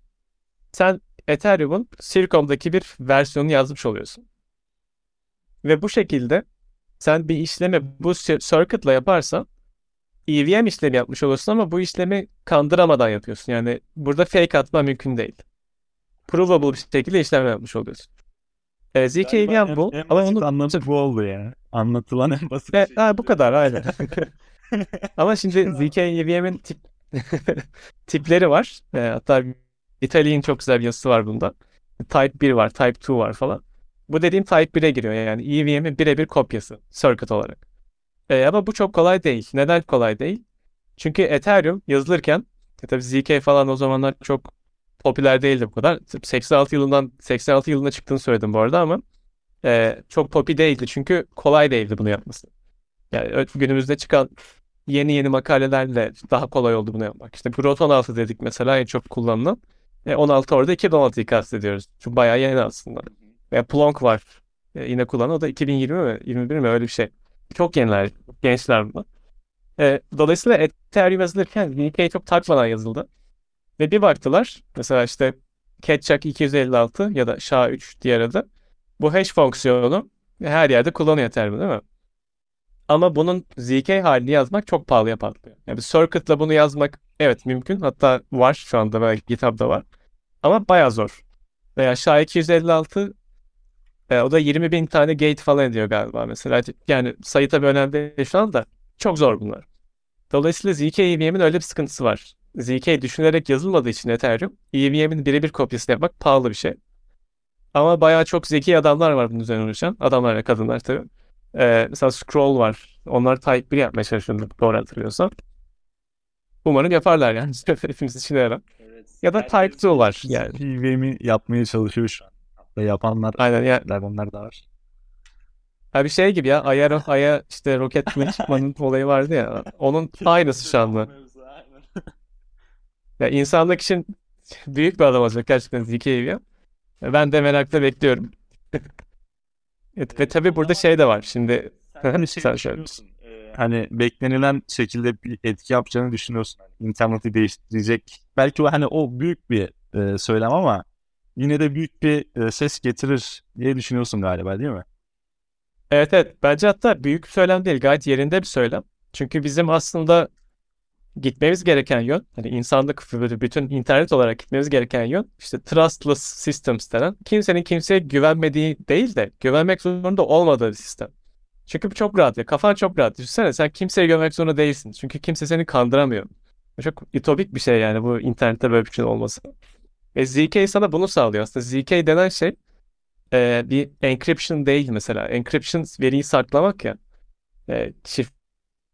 sen Ethereum'un Circom'daki bir versiyonunu yazmış oluyorsun. Ve bu şekilde sen bir işlemi bu circuit'la yaparsan E V M işlemi yapmış olursun ama bu işlemi kandıramadan yapıyorsun. Yani burada fake atma mümkün değil. Provable bir şekilde işlem yapmış oluyorsun. E, Z K E V M bu. En, en ama onu anlatıp bu oldu yani. Anlatılan en basit e, şey. Ha, bu kadar aynen. Ama şimdi Z K E V M'in tip, tipleri var. E, hatta İtalya'nın çok güzel bir yazısı var bunda. Type bir var, Type iki var falan. Bu dediğim Type bir'e giriyor yani E V M'in birebir kopyası circuit olarak. E, ama bu çok kolay değil. Neden kolay değil? Çünkü Ethereum yazılırken ya tabii Z K falan o zamanlar çok popüler değildi bu kadar. seksen altı yılından seksen altı yılına çıktığını söyledim bu arada ama e, çok popüler değildi çünkü kolay değildi bunu yapması. Yani günümüzde çıkan yeni yeni makalelerle daha kolay oldu bunu yapmak. İşte Groth on altı dedik mesela, en çok kullanılan. E, on altı orada iki bin on altıyı kastediyoruz. Çünkü bayağı yeni aslında. Ve Plonk var. E, yine kullanılan. O da iki bin yirmi mi? yirmi bir mi? Öyle bir şey. Çok yeniler. Gençler bunlar. E, dolayısıyla Ethereum yazılırken Z K'ye çok takmadan yazıldı. Ve bir baktılar. Mesela işte Ketchak iki yüz elli altı ya da S H A üç diğer adı. Bu hash fonksiyonu her yerde kullanıyor Ethereum, değil mi? Ama bunun Z K halini yazmak çok pahalıya patlıyor. Yani bir circuit'la bunu yazmak evet mümkün. Hatta var şu anda, belki GitHub'da var. Ama bayağı zor. Veya S H A iki yüz elli altı e, o da yirmi bin tane gate falan ediyor galiba mesela. Yani sayı tabii önemli değil şu anda. Çok zor bunlar. Dolayısıyla Z K-E V M'in öyle bir sıkıntısı var. Z K düşünerek yazılmadığı için Ethereum, E V M'in birebir kopyasını yapmak pahalı bir şey. Ama bayağı çok zeki adamlar var bunun üzerine uğraşan. Adamlar ve kadınlar tabii. Ee, mesela Scroll var. Onlar Type bir yapmaya çalışıyordu. Doğru hatırlıyorsam. Umarım yaparlar yani. Hepimiz için yarar. Evet, ya da Type iki var yani. E V M'i yapmaya çalışıyor şu an. Hatta yapanlar. Aynen ya. Onlar da var. Ya bir şey gibi ya. Aya, aya işte roketle çıkmanın olayı vardı ya. Onun aynısı şu anda. Ya insanlık için büyük bir adam olacak gerçekten Z K-E V M. Ben de merakla bekliyorum. Evet, ve tabii burada şey de var. Şimdi sen şey sen düşünüyorsun. Ee, hani beklenilen şekilde bir etki yapacağını düşünüyorsun. Yani interneti değiştirecek. Belki o hani o büyük bir e, söylem ama yine de büyük bir e, ses getirir diye düşünüyorsun galiba, değil mi? Evet evet. Bence hatta büyük bir söylem değil. Gayet yerinde bir söylem. Çünkü bizim aslında gitmemiz gereken yön, hani insanlık bütün internet olarak gitmemiz gereken yön işte trustless systems denen, kimsenin kimseye güvenmediği değil de güvenmek zorunda olmadığı bir sistem. Çünkü bu çok rahat ya, kafan çok rahat. Düşünsene sen kimseye güvenmek zorunda değilsin. Çünkü kimse seni kandıramıyor. Çok ütopik bir şey yani bu internette böyle bir şey olması. Ve Z K sana bunu sağlıyor aslında. Z K denen şey e, bir encryption değil mesela. Encryption veriyi saklamak ya. E, şifre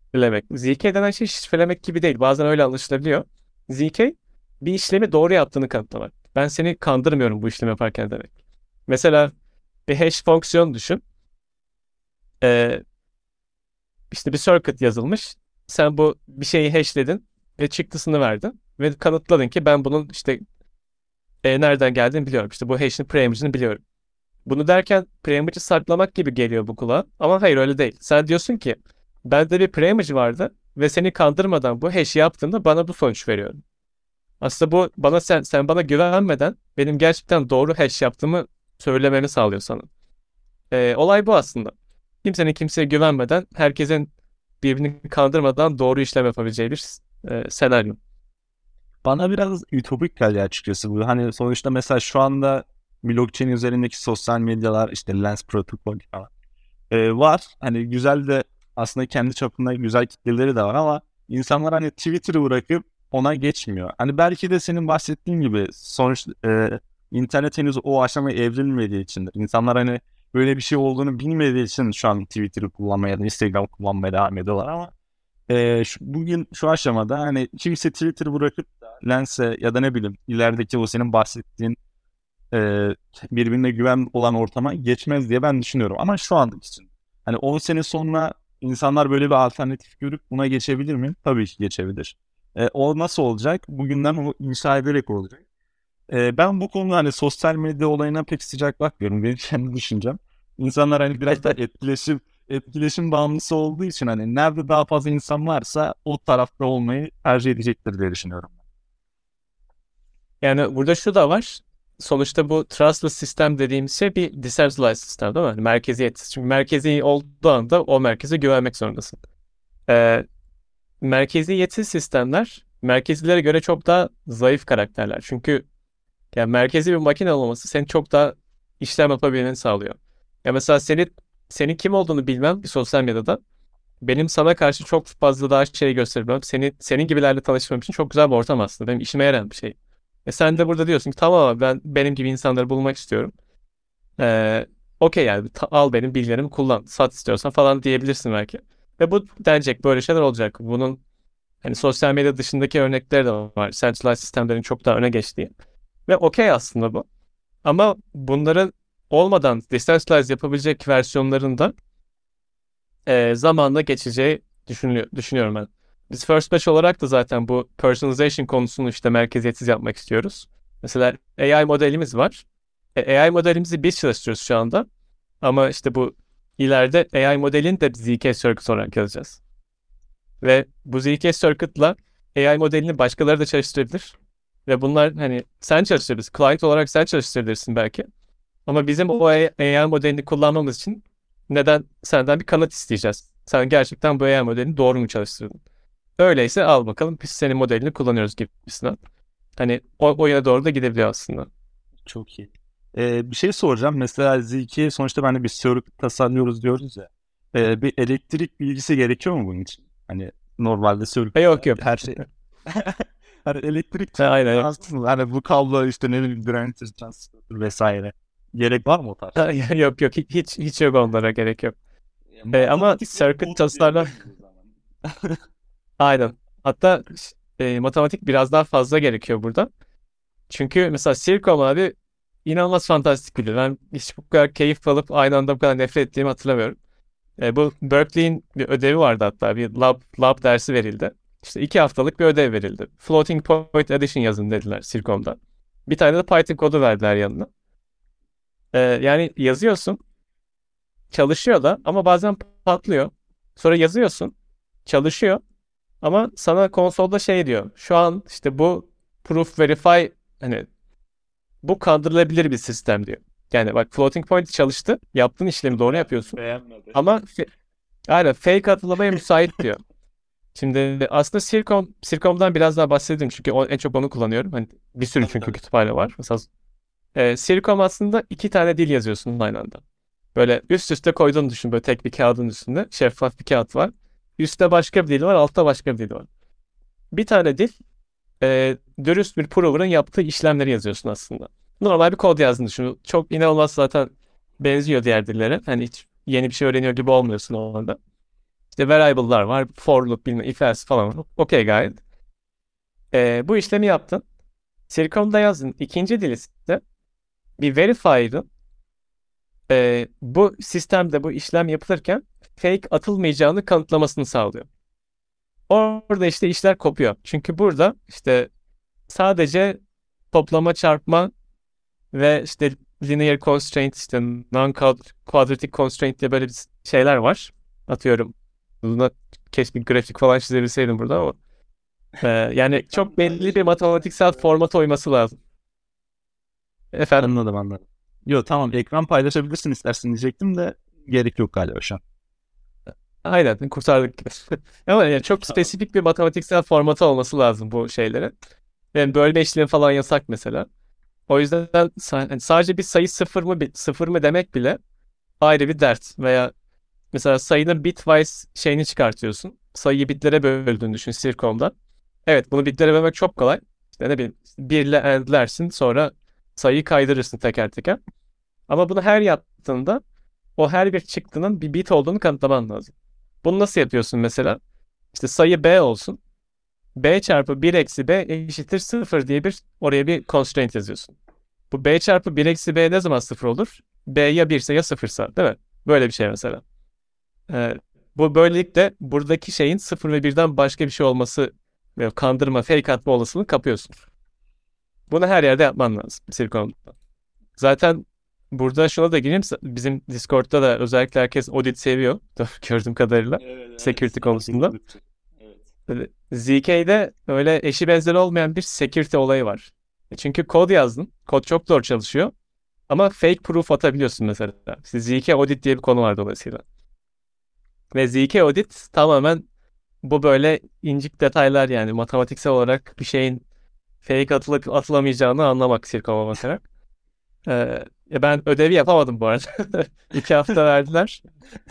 Şifrelemek. Z K denen şey şifrelemek gibi değil. Bazen öyle anlaşılabiliyor. Z K bir işlemi doğru yaptığını kanıtlamak. Ben seni kandırmıyorum bu işlemi yaparken demek. Mesela bir hash fonksiyon düşün. Ee, işte bir circuit yazılmış. Sen bu bir şeyi hashledin ve çıktısını verdin. Ve kanıtladın ki ben bunun işte e, nereden geldiğini biliyorum. İşte bu hash'in pre-image'ini biliyorum. Bunu derken pre-image'i saklamak gibi geliyor bu kulağa. Ama hayır öyle değil. Sen diyorsun ki bende bir pre-image vardı ve seni kandırmadan bu hash yaptığında bana bu sonuç veriyor. Aslında bu bana sen sen bana güvenmeden benim gerçekten doğru hash yaptığımı söylememi sağlıyor sana. Ee, olay bu aslında. Kimsenin kimseye güvenmeden, herkesin birbirini kandırmadan doğru işlem yapabileceği bir e, senaryo. Bana biraz ütopik geldi açıkçası bu. Hani sonuçta mesela şu anda blockchain üzerindeki sosyal medyalar, işte Lens protokol falan ee, var. Hani güzel de aslında kendi çapında güzel kitleleri de var ama insanlar hani Twitter'ı bırakıp ona geçmiyor. Hani belki de senin bahsettiğin gibi sonuç e, internet henüz o aşamaya evrilmediği içindir. İnsanlar hani böyle bir şey olduğunu bilmediği için şu an Twitter'ı kullanmaya ya da Instagram kullanmaya devam ediyorlar ama e, şu, bugün şu aşamada hani kimse Twitter'ı bırakıp da Lens'e ya da ne bileyim ilerideki o senin bahsettiğin e, birbirine güven olan ortama geçmez diye ben düşünüyorum. Ama şu anlık için hani on sene sonra İnsanlar böyle bir alternatif görüp buna geçebilir mi? Tabii ki geçebilir. E, o nasıl olacak? Bugünden o inşa ederek olacak. E, ben bu konuda hani sosyal medya olayına pek sıcak bakmıyorum. Benim kendi düşüncem. İnsanlar hani biraz da etkileşim etkileşim bağımlısı olduğu için hani nerede daha fazla insan varsa o tarafta olmayı tercih edecektir diye düşünüyorum. Yani burada şu da var. Sonuçta bu trustless sistem dediğimiz şey bir decentralized sistem, değil mi? Yani merkeziyetsiz. Çünkü merkezi olduğu anda o merkeze güvenmek zorundasın. Ee, merkeziyetsiz sistemler merkezilere göre çok daha zayıf karakterler. Çünkü yani merkezi bir makine olması seni çok daha işlem yapabilmeni sağlıyor. Ya mesela seni, senin kim olduğunu bilmem bir sosyal medyada benim sana karşı çok fazla daha şey gösterebilmem. Seni, senin gibilerle tanışmam için çok güzel bir ortam aslında. Benim işime yarayan bir şey. E sen de burada diyorsun ki tamam ben benim gibi insanları bulmak istiyorum. Ee, Okey yani ta- al benim bilgilerimi kullan, sat istiyorsan falan diyebilirsin belki. Ve bu denecek, böyle şeyler olacak. Bunun hani sosyal medya dışındaki örnekleri de var. Centralized sistemlerin çok daha öne geçtiği. Ve okey aslında bu. Ama bunların olmadan decentralized yapabilecek versiyonlarında e, zamanla geçeceği düşünüyor, düşünüyorum ben. Biz FirstBatch olarak da zaten bu personalization konusunu işte merkeziyetsiz yapmak istiyoruz. Mesela A I modelimiz var. E, A I modelimizi biz çalıştırıyoruz şu anda. Ama işte bu ileride A I modelini de Z K circuit olarak yazacağız. Ve bu Z K circuit'la A I modelini başkaları da çalıştırabilir. Ve bunlar hani sen çalıştırabilirsin. Client olarak sen çalıştırabilirsin belki. Ama bizim o A I modelini kullanmamız için neden senden bir kanıt isteyeceğiz? Sen gerçekten bu A I modelini doğru mu çalıştırdın? Öyleyse al bakalım biz senin modelini kullanıyoruz gibisinden. Hani o, o yöne doğru da gidebiliyor aslında. Çok iyi. Ee, bir şey soracağım. Mesela Z K sonuçta ben de bir circuit tasarlıyoruz diyoruz ya. Ee, bir elektrik bilgisi gerekiyor mu bunun için? Hani normalde circuit. Yok yok. Her şey. Hani elektrik. Aynen. Aslında hani bu kablo işte ne bileyim dirençli transistör vesaire. Gerek var mı o tarz? Yok yok. Hiç hiç yok onlara gerek yok. Yani, ee, ama circuit tasarlar. Aynen. Hatta e, matematik biraz daha fazla gerekiyor burada. Çünkü mesela Circom abi inanılmaz fantastik bir. Ben hiç bu kadar keyif alıp aynı anda bu kadar nefret ettiğimi hatırlamıyorum. E, bu Berkeley'in bir ödevi vardı hatta. Bir lab, lab dersi verildi. İşte iki haftalık bir ödev verildi. Floating point addition yazın dediler Circom'da. Bir tane de Python kodu verdiler yanına. E, yani yazıyorsun. Çalışıyor da ama bazen patlıyor. Sonra yazıyorsun. Çalışıyor. Ama sana konsolda şey diyor. Şu an işte bu proof verify hani bu kandırılabilir bir sistem diyor. Yani bak floating point çalıştı. Yaptığın işlemi doğru yapıyorsun. Beğenmedi. Ama aynen fake atılmaya müsait diyor. Şimdi aslında Circom, Circom'dan biraz daha bahsedeyim. Çünkü en çok onu kullanıyorum. Hani bir sürü çünkü kütüphane var. Mesela e, Circom aslında iki tane dil yazıyorsun aynı anda. Böyle üst üste koyduğunu düşün. Böyle tek bir kağıdın üstünde. Şeffaf bir kağıt var. Üstte başka bir dil var, altta başka bir dil var. Bir tane dil, e, dürüst bir prover'ın yaptığı işlemleri yazıyorsun aslında. Normal bir kod yazdığını düşün. Çok inanılmaz zaten benziyor diğer dillere. Hani hiç yeni bir şey öğreniyor gibi olmuyorsun o anda. İşte variable'lar var, for loop, bilmem, if else falan var. Okey gayet. E, bu işlemi yaptın. Circom'da yazdın. İkinci dil ise bir verifier'ın e, bu sistemde bu işlem yapılırken fake atılmayacağını kanıtlamasını sağlıyor. Orada işte işler kopuyor. Çünkü burada işte sadece toplama, çarpma ve işte linear constraint, işte non-quadratic constraint diye böyle şeyler var. Atıyorum. Buna keşke bir grafik falan çizebilseydim burada ama. Ee, yani çok belli bir matematiksel formata uyması lazım. Efendim? Anladım anladım. Yok tamam ekran paylaşabilirsin istersen diyecektim de gerek yok galiba şu an. Aynen kurtardık gibi. Ama yani çok spesifik bir matematiksel formatı olması lazım bu şeylerin. Yani bölme işlemi falan yasak mesela. O yüzden yani sadece bir sayı sıfır mı sıfır mı demek bile ayrı bir dert. Veya mesela sayının bitwise şeyini çıkartıyorsun. Sayıyı bitlere böldüğünü düşün Circom'dan. Evet bunu bitlere bölmek çok kolay. İşte ne bileyim birle endlersin sonra sayıyı kaydırırsın teker teker. Ama bunu her yaptığında o her bir çıktının bir bit olduğunu kanıtlaman lazım. Bunu nasıl yapıyorsun mesela? İşte sayı b olsun. B çarpı bir eksi b eşittir sıfır diye bir oraya bir constraint yazıyorsun. Bu b çarpı bir eksi b ne zaman sıfır olur? B ya birse ya sıfırsa değil mi? Böyle bir şey mesela. Ee, bu böylelikle buradaki şeyin sıfır ve birden başka bir şey olması ve kandırma, fake atma olasılığını kapıyorsun. Bunu her yerde yapman lazım. Circom'da. Zaten burada şuna da gireyim. Bizim Discord'da da özellikle herkes audit seviyor. Gördüğüm kadarıyla. Evet, evet, security konusunda. Evet. Z K'de öyle eşi benzeri olmayan bir security olayı var. Çünkü kod yazdın. Kod çok zor çalışıyor. Ama fake proof atabiliyorsun mesela. İşte Z K audit diye bir konu var dolayısıyla. Ve Z K audit tamamen bu böyle incik detaylar yani. Matematiksel olarak bir şeyin fake atılıp atılamayacağını anlamak Circom'a bakarak. Ee, ben ödevi yapamadım bu arada. İki hafta verdiler.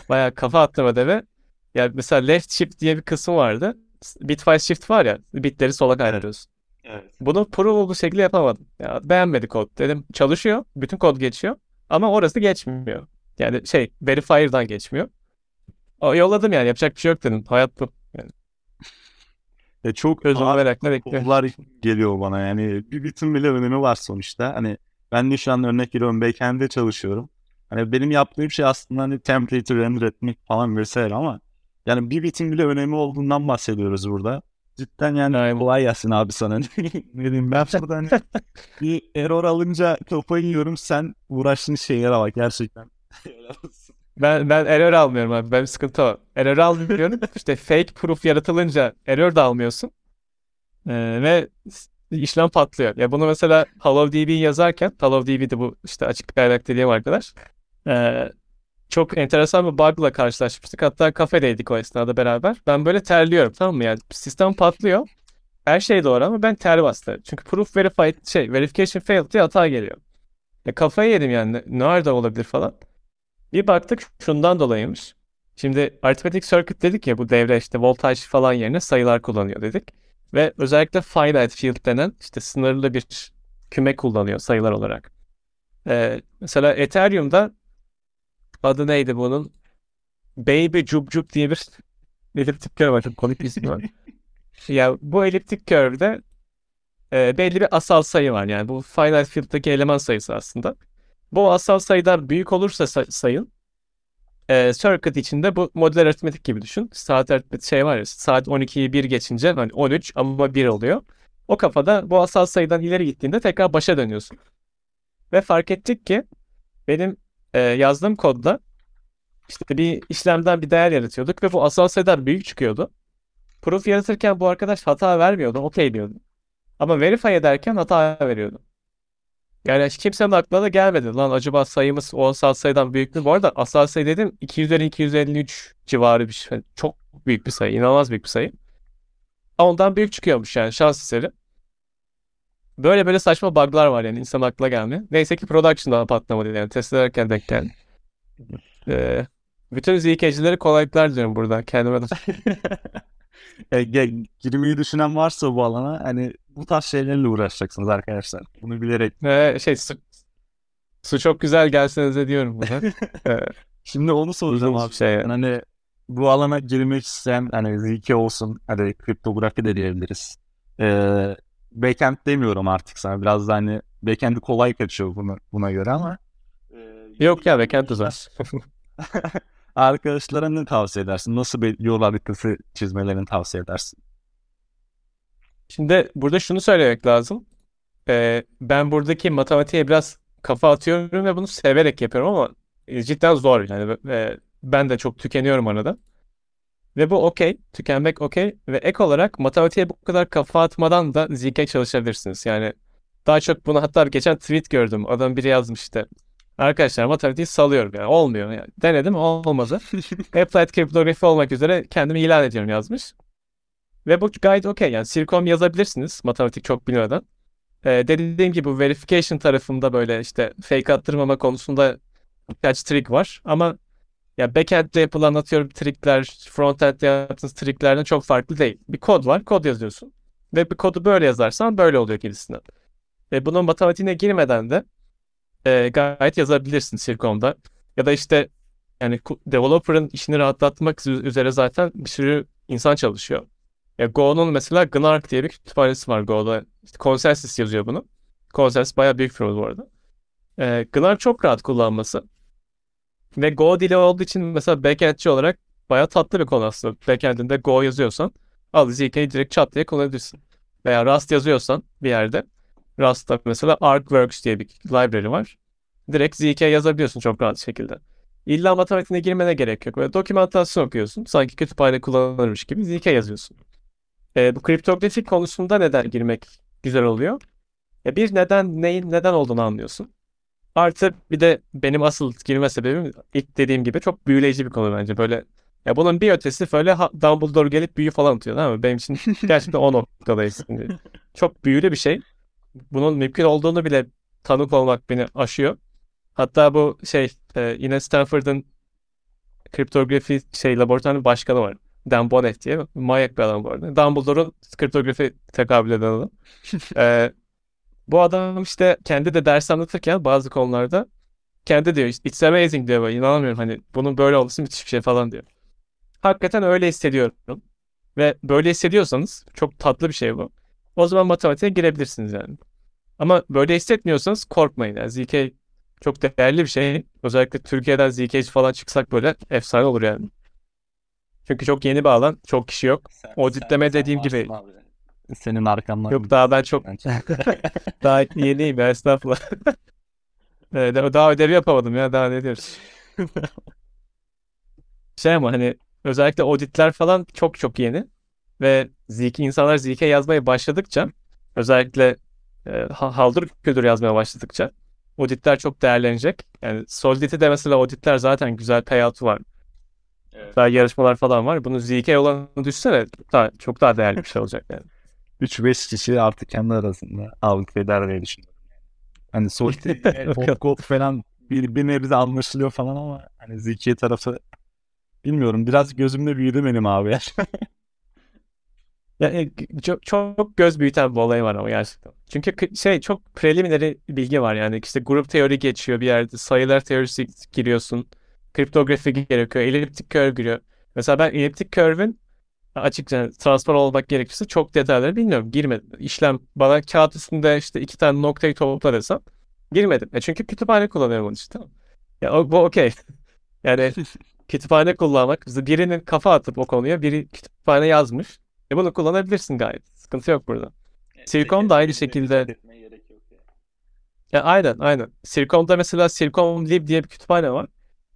Bayağı kafa attım ödeve. Yani mesela left shift diye bir kısım vardı. Bitwise shift var ya. Bitleri sola kaydırıyorsun. Evet. Bunu provable şekilde yapamadım. Ya, beğenmedi kod. Dedim çalışıyor. Bütün kod geçiyor. Ama orası geçmiyor. Yani şey verifier'dan geçmiyor. O, yolladım yani. Yapacak bir şey yok dedim. Hayat bu. Yani. E çok özür merakla bekliyorum. Geliyor bana yani. Bir bütün bile önemi var sonuçta. Hani ben de şu an örnek veriyorum backend'de çalışıyorum. Hani benim yaptığım şey aslında hani template'i render etmek falan vesaire ama Yani bir bitin bile önemi olduğundan bahsediyoruz burada. Cidden yani aynen. Kolay gelsin abi sana. Ne diyeyim ben buradan bir error alınca kafayı yiyorum, sen uğraştığın şeylere bak gerçekten. ben ben error almıyorum abi, benim sıkıntı o. Error almıyorum. İşte fake proof yaratılınca error da almıyorsun. Ee, ve işlem patlıyor. Ya bunu mesela HollowDB yazarken, HollowDB'de bu işte açık kaynaklılığı var arkadaş. Ee, Çok enteresan bir bug'la karşılaşmıştık. Hatta kafedeydik o esnada beraber. Ben böyle terliyorum, tamam mı? Yani sistem patlıyor. Her şey doğru ama ben ter bastı. Çünkü proof verified şey, verification failed diye hata geliyor. Ya kafayı yedim yani. Nerede olabilir falan. Bir baktık şundan dolayıymış. Şimdi arithmetic circuit dedik ya, bu devre işte voltaj falan yerine sayılar kullanıyor dedik. Ve özellikle finite field denen işte sınırlı bir küme kullanıyor sayılar olarak. Ee, mesela Ethereum'da adı neydi bunun? Baby Cub Cub diye bir eliptik curve var. Çok komik bir ismi var. Ya bu eliptik curve'de e, belli bir asal sayı var. Yani bu finite field'daki eleman sayısı aslında. Bu asal sayıdan büyük olursa say- sayın e, circuit içinde bu modüler aritmetik gibi düşün. Saat aritmetik şey var ya, saat on ikiyi bir geçince hani on üç ama bir oluyor. O kafada bu asal sayıdan ileri gittiğinde tekrar başa dönüyorsun. Ve fark ettik ki benim E, yazdığım kodda işte bir işlemden bir değer yaratıyorduk ve bu asal sayıdan büyük çıkıyordu. Proof yaratırken bu arkadaş hata vermiyordu, okey diyordu. Ama verify ederken hata veriyordu. Yani kimsenin aklına da gelmedi. Lan acaba sayımız o asal sayıdan büyük mü? Bu arada asal sayı dedim iki yüz elli iki yüz elli üç civarı bir şey. Yani çok büyük bir sayı, inanılmaz büyük bir sayı. Ondan büyük çıkıyormuş yani, şans eseri. Böyle böyle saçma bug'lar var yani, insan aklına gelmiyor. Neyse ki production'da patlamadı yani, test ederken denk geldi. Ee, bütün Z K'cilere kolaylıklar diliyorum buradan kendime de. Girmeyi düşünen varsa bu alana, hani bu tarz şeylerle uğraşacaksınız arkadaşlar. Bunu bilerek. Ee, şey su, su çok güzel gelsenize diyorum buradan. ee, Şimdi onu soracağım abi. Şey yani. Hani bu alana girmek isteyen hani Z K olsun, hani kriptografi de diyebiliriz. Eee Backend demiyorum artık sana. Biraz da hani backend'i kolay kaçıyor buna, buna göre ama. Ee, Yok ya, backend uzar. Arkadaşlara ne tavsiye edersin? Nasıl bir yol haritası çizmelerini tavsiye edersin? Şimdi burada şunu söylemek lazım. Ee, ben buradaki matematiğe biraz kafa atıyorum ve bunu severek yapıyorum ama cidden zor. Yani e, ben de çok tükeniyorum arada. Ve bu okey. Tükenmek okey. Ve ek olarak matematiğe bu kadar kafa atmadan da Z K çalışabilirsiniz. Yani daha çok bunu, hatta geçen tweet gördüm. Adam biri yazmış işte. Arkadaşlar matematiği salıyorum yani. Olmuyor. Yani denedim, olmadı. Applied Cryptography olmak üzere kendimi ilan ediyorum yazmış. Ve bu gayet okey. Yani Circom yazabilirsiniz matematik çok bilmeden. Ee, dediğim gibi bu verification tarafında böyle işte fake attırmama konusunda birkaç trik var. Ama ya backend'de yapılan atıyorum trikler, frontend'de yaptığınız triklerden çok farklı değil. Bir kod var, kod yazıyorsun. Ve bir kodu böyle yazarsan böyle oluyor gibisinden. Ve bunun matematiğine girmeden de e, gayet yazabilirsin Circom'da. Ya da işte yani developer'ın işini rahatlatmak üzere zaten bir sürü insan çalışıyor. Ya Go'nun mesela Gnark diye bir kütüphanesi var Go'da. İşte ConsenSys yazıyor bunu. ConsenSys bayağı büyük firma bu arada. E, Gnark çok rahat kullanması. Ve Go dili olduğu için mesela backendçi olarak bayağı tatlı bir konu aslında. Backend'inde Go yazıyorsan al Z K'yi direkt çat diye kullanabilirsin. Veya Rust yazıyorsan bir yerde, Rust'ta mesela ArcWorks diye bir library var. Direkt Z K yazabiliyorsun çok rahat şekilde. İlla matematiğine girmene gerek yok. Böyle dokümantasyon okuyorsun. Sanki kütüphane kullanılmış gibi Z K yazıyorsun. E, bu kriptografik konusunda neden girmek güzel oluyor? E, bir neden, neyin neden olduğunu anlıyorsun. Artı bir de benim asıl girme sebebim ilk dediğim gibi çok büyüleyici bir konu bence. Böyle ya bunun bir ötesi böyle ha, Dumbledore gelip büyü falan atıyor değil mi? Benim için gerçekten o noktadayız. Çok büyülü bir şey. Bunun mümkün olduğunu bile tanık olmak beni aşıyor. Hatta bu şey e, yine Stanford'ın kriptografi şey laboratuvarının başkanı var. Dan Bonnet diye. Manyak bir adam bu arada. Dumbledore'un kriptografi tekabül eden adam. Eee Bu adam işte kendi de ders anlatırken bazı konularda kendi diyor it's amazing diyor, böyle inanamıyorum hani bunun böyle olması müthiş bir şey falan diyor. Hakikaten öyle hissediyorum ve böyle hissediyorsanız çok tatlı bir şey bu. O zaman matematiğe girebilirsiniz yani. Ama böyle hissetmiyorsanız korkmayın yani, Z K çok değerli bir şey. Özellikle Türkiye'den Z K'ci falan çıksak böyle efsane olur yani. Çünkü çok yeni bir alan, çok kişi yok. Sen, o dipleme dediğim gibi. Abi. Senin arkamdan. Yok daha ben çok. Daha yeniyim ya, estağfurullah. Daha ödevi yapamadım ya, daha ne diyoruz. Şey ama hani özellikle auditler falan çok çok yeni. Ve Z K, insanlar Z K yazmaya başladıkça, özellikle e, haldır küldür yazmaya başladıkça auditler çok değerlenecek. Yani Solidity'de mesela auditler zaten güzel payout'u var. Evet. Daha yarışmalar falan var. Bunun Z K olanı düşsene daha, çok daha değerli bir şey olacak yani. üç beş kişi artık kendi arasında audit eder diye düşünüyorum. Hani Solidity, Popgold falan bir, bir nebze anlaşılıyor falan ama hani Z K tarafı bilmiyorum. Biraz gözümde büyüdü benim abi. Yani çok, çok göz büyüten bir olay var ama gerçekten. Çünkü şey çok preliminary bilgi var yani. İşte grup teori geçiyor bir yerde. Sayılar teorisi giriyorsun. Kriptografi gerekiyor. Eliptik curve giriyor. Mesela ben eliptik curve'ün açıkça yani transparan olmak gerekirse çok detayları bilmiyorum. Girmedim. İşlem bana kağıt üstünde işte iki tane noktayı topla desem girmedim. E çünkü kütüphane kullanıyorum onu işte. Ya bu okey. Yani kütüphane kullanmak. Birinin kafa atıp o konuya biri kütüphane yazmış. E bunu kullanabilirsin gayet. Sıkıntı yok burada. Evet, Circom da aynı şekilde. Yani. Ya aynen aynen. Circom'da mesela Circom Lib diye bir kütüphane var.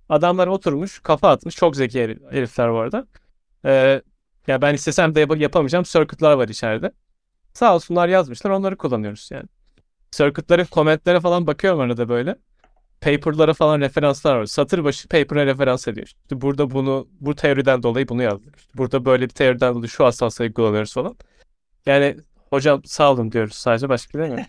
Adamlar oturmuş, kafa atmış. Çok zeki herifler var orada. Ee, ya ben istesem de yap- yapamayacağım. Circuit'lar var içeride. Sağ olsunlar yazmışlar. Onları kullanıyoruz yani. Circuit'lere, comment'lere falan bakıyorum arada böyle. Paper'lara falan referanslar var. Satır başı paper'a referans ediyor. İşte burada bunu, bu teoriden dolayı bunu yazdık. İşte burada böyle bir teoriden dolayı şu hassaslığı kullanıyoruz falan. Yani hocam sağ olun diyoruz. Sadece başka bir şey mi?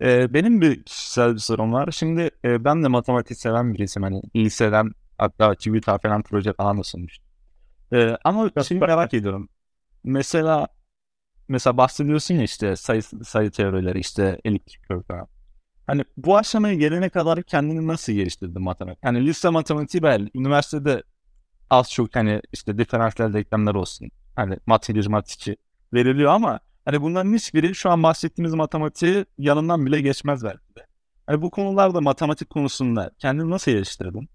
ee, benim bir kişisel bir sorum var. Şimdi e, ben de matematik seven birisiyim. Hani liseden hatta Cibita falan proje falan da sunmuştum. E, ama şimdi merak ediyorum. Mesela mesela bahsediyorsun ya işte sayı, sayı teorileri, işte eliptik curve falan. Hani bu aşamaya gelene kadar kendini nasıl geliştirdin matematik? Hani lise matematiği belli. Üniversitede az çok hani işte diferansiyel denklemler olsun. Hani matematik, matematik veriliyor ama hani bunların hiçbiri şu an bahsettiğimiz matematiği yanından bile geçmez belki de. Hani bu konularda matematik konusunda kendini nasıl geliştirdin?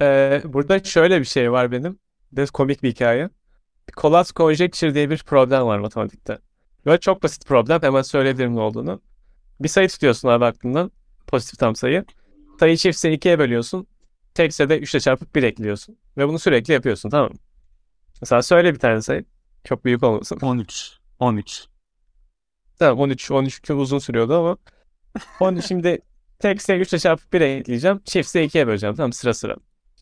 Ee, burada şöyle bir şey var benim. Biraz komik bir hikaye. Kolaz conjecture diye bir problem var matematikte. Böyle çok basit problem. Hemen söyleyebilirim ne olduğunu. Bir sayı tutuyorsun abi aklından. Pozitif tam sayı. Sayı çiftse ikiye bölüyorsun. Tekse de üçle çarpıp bir ekliyorsun. Ve bunu sürekli yapıyorsun, tamam mı? Mesela söyle bir tane sayı. Çok büyük olmasın. on üç. on üç. Tamam on üç. on üç çok uzun sürüyordu ama. on üç şimdi tekse üçle çarpıp bire ekleyeceğim. Çiftse ikiye böleceğim. Tamam sıra sıra.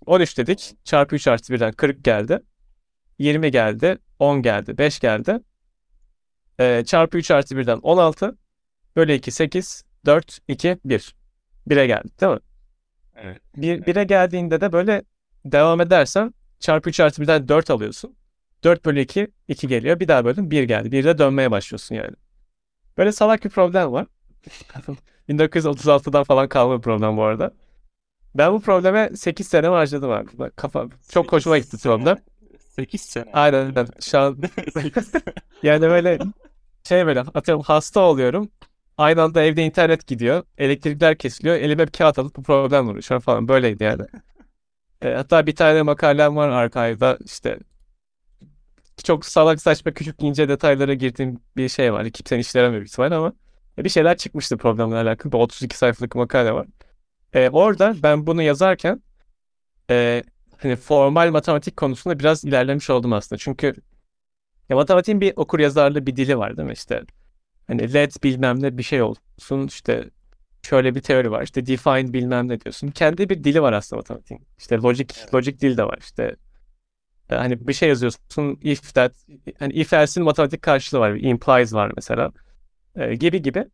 on üç dedik. Çarpı üç artı birden kırk geldi. yirmi geldi. on geldi. beş geldi. Ee, çarpı üç artı birden on altı. Böyle iki, sekiz, dört, iki, bir. bire geldik değil mi? Evet. bire geldiğinde de böyle devam edersen çarpı üç artı birden dört alıyorsun. dört bölü iki, iki geliyor. Bir daha böldüm, bir geldi. birde dönmeye başlıyorsun yani. Böyle salak bir problem var. bin dokuz yüz otuz altıdan falan kalma bir problem bu arada. Ben bu probleme sekiz sene harcadım abi. Bak kafa çok hoşuma gitti problem. sekiz sene. Aynen ben şu an yani böyle şey böyle atıyorum hasta oluyorum. Aynı anda evde internet gidiyor. Elektrikler kesiliyor. Elime bir kağıt alıp bu problem uğraşıyorum falan. Böyleydi yani. E, hatta bir tane makalem var arkayda. İşte çok salak saçma küçük ince detaylara girdiğim bir şey var. Hani kimsenin işine yaramıyor bir ihtimalle ama e, bir şeyler çıkmıştı problemle alakalı. Bir otuz iki sayfalık makale var. E, orada ben bunu yazarken e, hani formal matematik konusunda biraz ilerlemiş oldum aslında. Çünkü ya, matematiğin bir okuryazarlı bir dili var değil mi? İşte hani let bilmem ne bir şey olsun, işte şöyle bir teori var, işte define bilmem ne diyorsun. Kendi bir dili var aslında matematiğin. İşte logic, evet. Logic dil de var işte. Hani bir şey yazıyorsun, if that, hani if else'in matematik karşılığı var, implies var mesela ee, gibi gibi.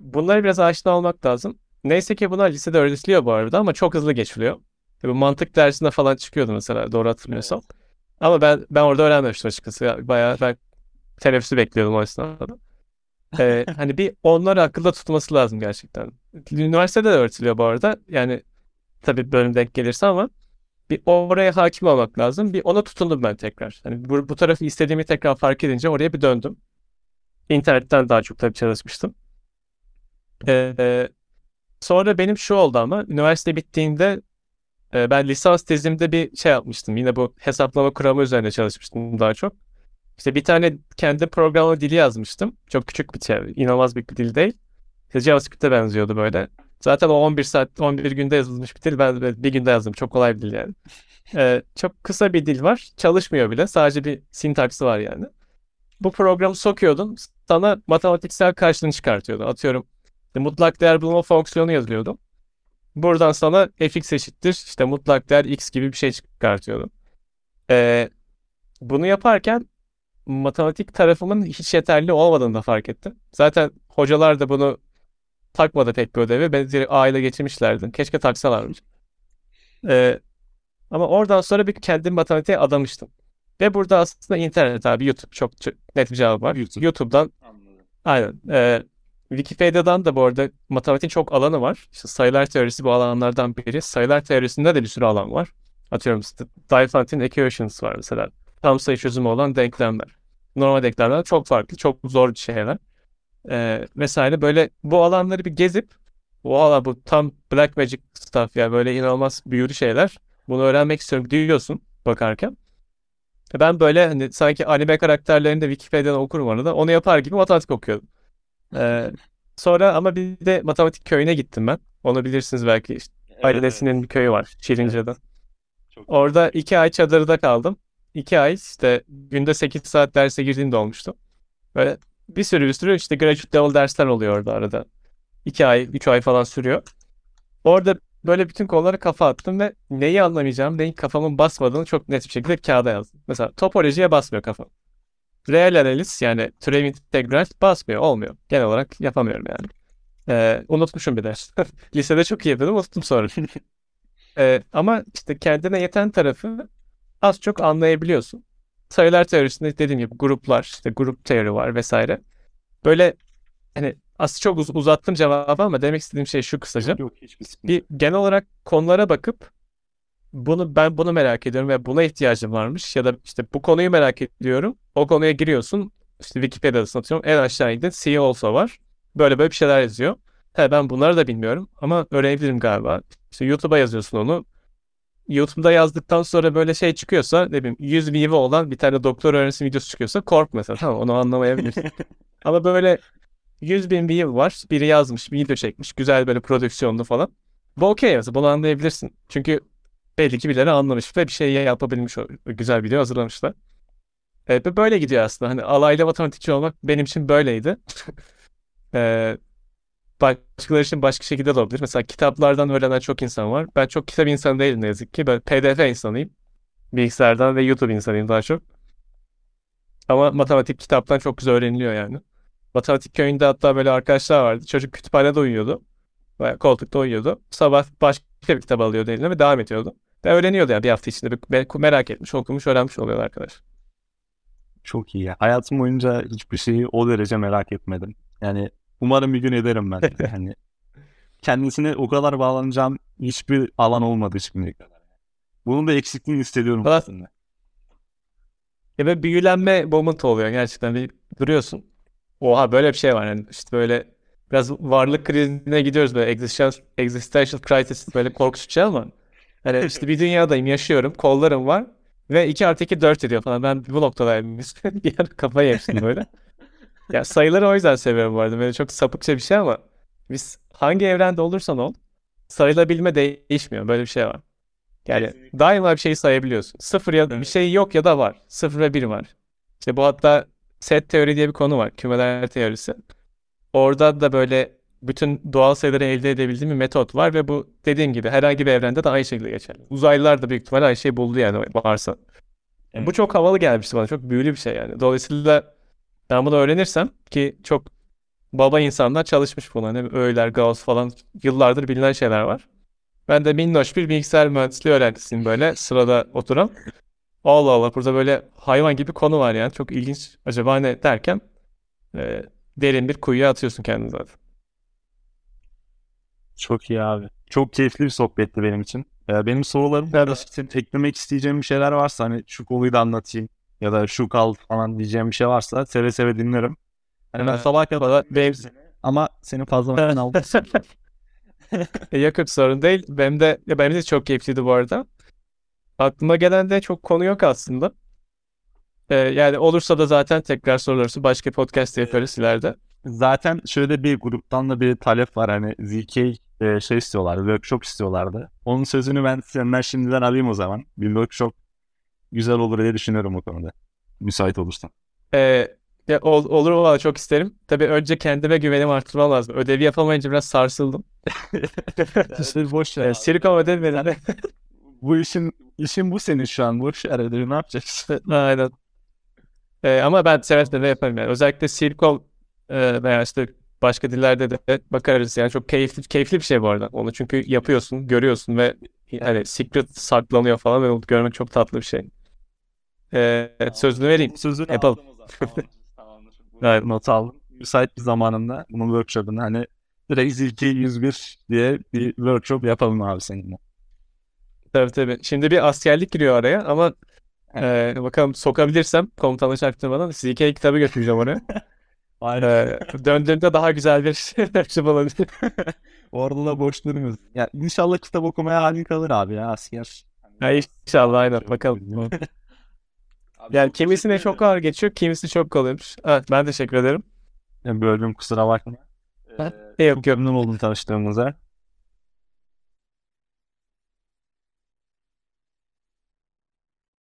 Bunlara biraz aşina olmak lazım. Neyse ki bunlar lisede öğretiliyor bu arada ama çok hızlı geçiliyor. Tabii mantık dersinde falan çıkıyordu mesela, doğru hatırlıyorsam. Evet. Ama ben ben orada öğrenmemiştim açıkçası. Bayağı ben teneffüsü bekliyordum o esnada. ee, hani bir onları akılda tutması lazım gerçekten. Üniversitede de öğretiliyor bu arada. Yani tabii bölüm denk gelirse ama bir oraya hakim olmak lazım. Bir ona tutundum ben tekrar. Hani bu, bu tarafı istediğimi tekrar fark edince oraya bir döndüm. İnternetten daha çok tabii çalışmıştım. Ee, sonra benim şu oldu ama üniversite bittiğinde ben lisans tezimde bir şey yapmıştım. Yine bu hesaplama kuramı üzerine çalışmıştım daha çok. İşte bir tane kendi programlama dili yazmıştım. Çok küçük bir şey, inanılmaz bir dil değil. İşte JavaScript'e benziyordu böyle. Zaten o on bir saat, on bir günde yazılmış bir dil. Ben bir günde yazdım. Çok kolay bir dil yani. Ee, çok kısa bir dil var. Çalışmıyor bile. Sadece bir sintaksi var yani. Bu programı sokuyordun. Sana matematiksel karşılığını çıkartıyordu. Atıyorum mutlak değer bulma fonksiyonu yazıyordum. Buradan sana fx eşittir işte mutlak değer x gibi bir şey çıkartıyordu. Ee, bunu yaparken matematik tarafımın hiç yeterli olmadığını da fark ettim. Zaten hocalar da bunu takmadı pek bir ödevi. Beni direkt A ile geçirmişlerdi. Keşke taksalarmış. Ee, ama oradan sonra bir kendim matematiğe adamıştım. Ve burada aslında internet abi YouTube. Çok, çok net bir cevap var. YouTube. YouTube'dan. Anladım. Aynen. E, Wikipedia'dan da bu arada matematiğin çok alanı var. İşte sayılar teorisi bu alanlardan biri. Sayılar teorisinde de bir sürü alan var. Atıyorum Diophantine equations var mesela. Tam sayı çözümü olan denklemler. Normal denklemler çok farklı, çok zor şeyler. Ee, vesaire böyle bu alanları bir gezip valla bu tam black magic stuff ya böyle inanılmaz büyülü şeyler. Bunu öğrenmek istiyorum diyorsun bakarken. Ben böyle hani sanki anime karakterlerini de Wikipedia'dan okurum onu da onu yapar gibi matematik okuyordum. Ee, sonra ama bir de matematik köyüne gittim ben. Onu bilirsiniz belki. İşte, evet, ailesinin evet. Bir köyü var Şirince'de. Evet. Orada iki ay çadırda kaldım. İki ay işte günde sekiz saat derse girdiğimde olmuştu. Böyle bir sürü bir sürü işte graduate level dersler oluyor orada arada. iki ay, üç ay falan sürüyor. Orada böyle bütün konulara kafa attım ve neyi anlamayacağım, neyin kafamın basmadığını çok net bir şekilde kağıda yazdım. Mesela topolojiye basmıyor kafam. Reel analiz yani türev integral basmıyor, olmuyor. Genel olarak yapamıyorum yani. Ee, unutmuşum bir ders. Lisede çok iyi yapıyordum, unuttum sonra. ee, ama işte kendine yeten tarafı az çok anlayabiliyorsun. Sayılar teorisinde dediğim gibi gruplar, işte grup teori var vesaire. Böyle hani aslında çok uz- uzattım cevabı ama demek istediğim şey şu kısaca. Yok, yok, bir genel olarak konulara bakıp bunu ben bunu merak ediyorum ve buna ihtiyacım varmış ya da işte bu konuyu merak ediyorum. O konuya giriyorsun. İşte Wikipedia'da satıyorum. En aşağı indin. C E O olsa var. Böyle böyle bir şeyler yazıyor. He ben bunları da bilmiyorum ama öğrenebilirim galiba. İşte YouTube'a yazıyorsun onu. YouTube'da yazdıktan sonra böyle şey çıkıyorsa ne bileyim yüz V olan bir tane doktor öğrencisi videosu çıkıyorsa kork mesela tamam onu anlamayabilirsin. Ama böyle yüz bin V var biri yazmış video çekmiş güzel böyle prodüksiyonlu falan. Bu okey mesela bunu anlayabilirsin. Çünkü belli ki birileri anlamış ve bir şey yapabilmiş o güzel video hazırlamışlar. Evet, böyle gidiyor aslında hani alaylı matematikçi olmak benim için böyleydi. ee, Başkaları için başka şekilde de olabilir. Mesela kitaplardan öğrenen çok insan var. Ben çok kitap insanı değilim ne yazık ki. Ben P D F insanıyım. Bilgisayardan ve YouTube insanıyım daha çok. Ama matematik kitaptan çok güzel öğreniliyor yani. Matematik köyünde hatta böyle arkadaşlar vardı. Çocuk kütüphanede uyuyordu. Bayağı koltukta uyuyordu. Sabah başka bir kitap alıyordu eline ve devam ediyordu. Ve öğreniyordu yani bir hafta içinde. Merak etmiş, okumuş, öğrenmiş oluyordu arkadaş. Çok iyi ya. Hayatım boyunca hiçbir şeyi o derece merak etmedim. Yani umarım bir gün ederim ben. Yani kendisine o kadar bağlanacağım hiçbir alan olmadı şimdiye kadar. Bunun da eksikliğini hissediyorum Bala, aslında. Ya böyle büyülenme moment oluyor gerçekten. Bir duruyorsun. Oha böyle bir şey var yani işte böyle biraz varlık krizine gidiyoruz böyle existential, existential crisis böyle korkutucu şey ama yani işte bir dünyadayım yaşıyorum kollarım var ve iki artı iki dört ediyor falan ben bu noktadayım bir ara kafayı yemiştim böyle. Ya sayıları o yüzden seviyorum bu arada. Böyle çok sapıkça bir şey ama biz hangi evrende olursan ol sayılabilme değişmiyor. Böyle bir şey var. Yani kesinlikle. Daima bir şeyi sayabiliyorsun. Sıfır ya evet. Bir şey yok ya da var. Sıfır ve bir var. İşte bu hatta set teori diye bir konu var. Kümeler teorisi. Orada da böyle bütün doğal sayıları elde edebildiğim bir metot var ve bu dediğim gibi herhangi bir evrende de aynı şekilde geçer. Uzaylılar da büyük ihtimalle aynı şeyi buldu yani varsa. Evet. Bu çok havalı gelmişti bana. Çok büyülü bir şey yani. Dolayısıyla ben bunu öğrenirsem ki çok baba insanlar çalışmış buna. Hani Euler, Gauss falan yıllardır bilinen şeyler var. Ben de minnoş bir bilgisayar mühendisliği öğrencisiyim böyle sırada oturan. Allah Allah burada böyle hayvan gibi konu var yani. Çok ilginç acaba ne derken e, derin bir kuyuya atıyorsun kendini zaten. Çok iyi abi. Çok keyifli bir sohbetti benim için. Ya benim sorularım evet. Teklemek isteyeceğim bir şeyler varsa hani şu konuyu da anlatayım. Ya da şu kal falan diyeceğim bir şey varsa seve seve dinlerim. Hani ben sabah kadar benim ama senin fazla vaktin aldım. Yok, hiç sorun değil. Benim de, benim de çok keyifliydi bu arada. Aklıma gelen de çok konu yok aslında. Ee, yani olursa da zaten tekrar sorularsa başka podcast yaparız ileride. Zaten şöyle bir gruptan da bir talep var. Hani Z K e, şey istiyorlardı, workshop istiyorlardı. Onun sözünü ben senden şimdiden alayım o zaman. Bir workshop güzel olur diye düşünüyorum o konuda. Müsait olursan. Ee, ya, ol, olur valla, çok isterim. Tabii önce kendime güvenimi arttırmam lazım. Ödevi yapamayınca biraz sarsıldım. Şimdi boş ver. Circom ödev verir. Bu işin işin bu senin şu an. Boş ver, ödevi ne yapacaksın? Aynen. Ee, ama ben sevetle yaparım yani. Özellikle Circom veya işte başka dillerde de bakarız yani, çok keyifli keyifli bir şey bu arada. Onu çünkü yapıyorsun, görüyorsun ve hani secret saklanıyor falan ve onu görmek çok tatlı bir şey. Ee, tamam. Sözünü vereyim. Sözünü yapalım. Tamamdır. Not aldım. Müsait bir zamanında bunun workshop'ını hani direkt Z K yüz bir diye bir workshop yapalım abi seninle. Tabii tabii. Şimdi bir askerlik giriyor araya ama evet. e, bakalım sokabilirsem komutanla çarptırmadan Z K kitabı götüreceğim oraya. Aynen. Ee, döndüğümde daha güzel bir workshop olabilir. Orada da boş durmuyoruz. Yani inşallah kitap okumaya halin kalır abi ya asker. Ya inşallah, aynen, bakalım. Abi, yani kimisine çok ağır geçiyor, kimisi çok kalıyormuş. Evet, ben teşekkür ederim. Yani bölüm, kusura bakma. Ee, yok, çok memnun oldum tanıştığımıza.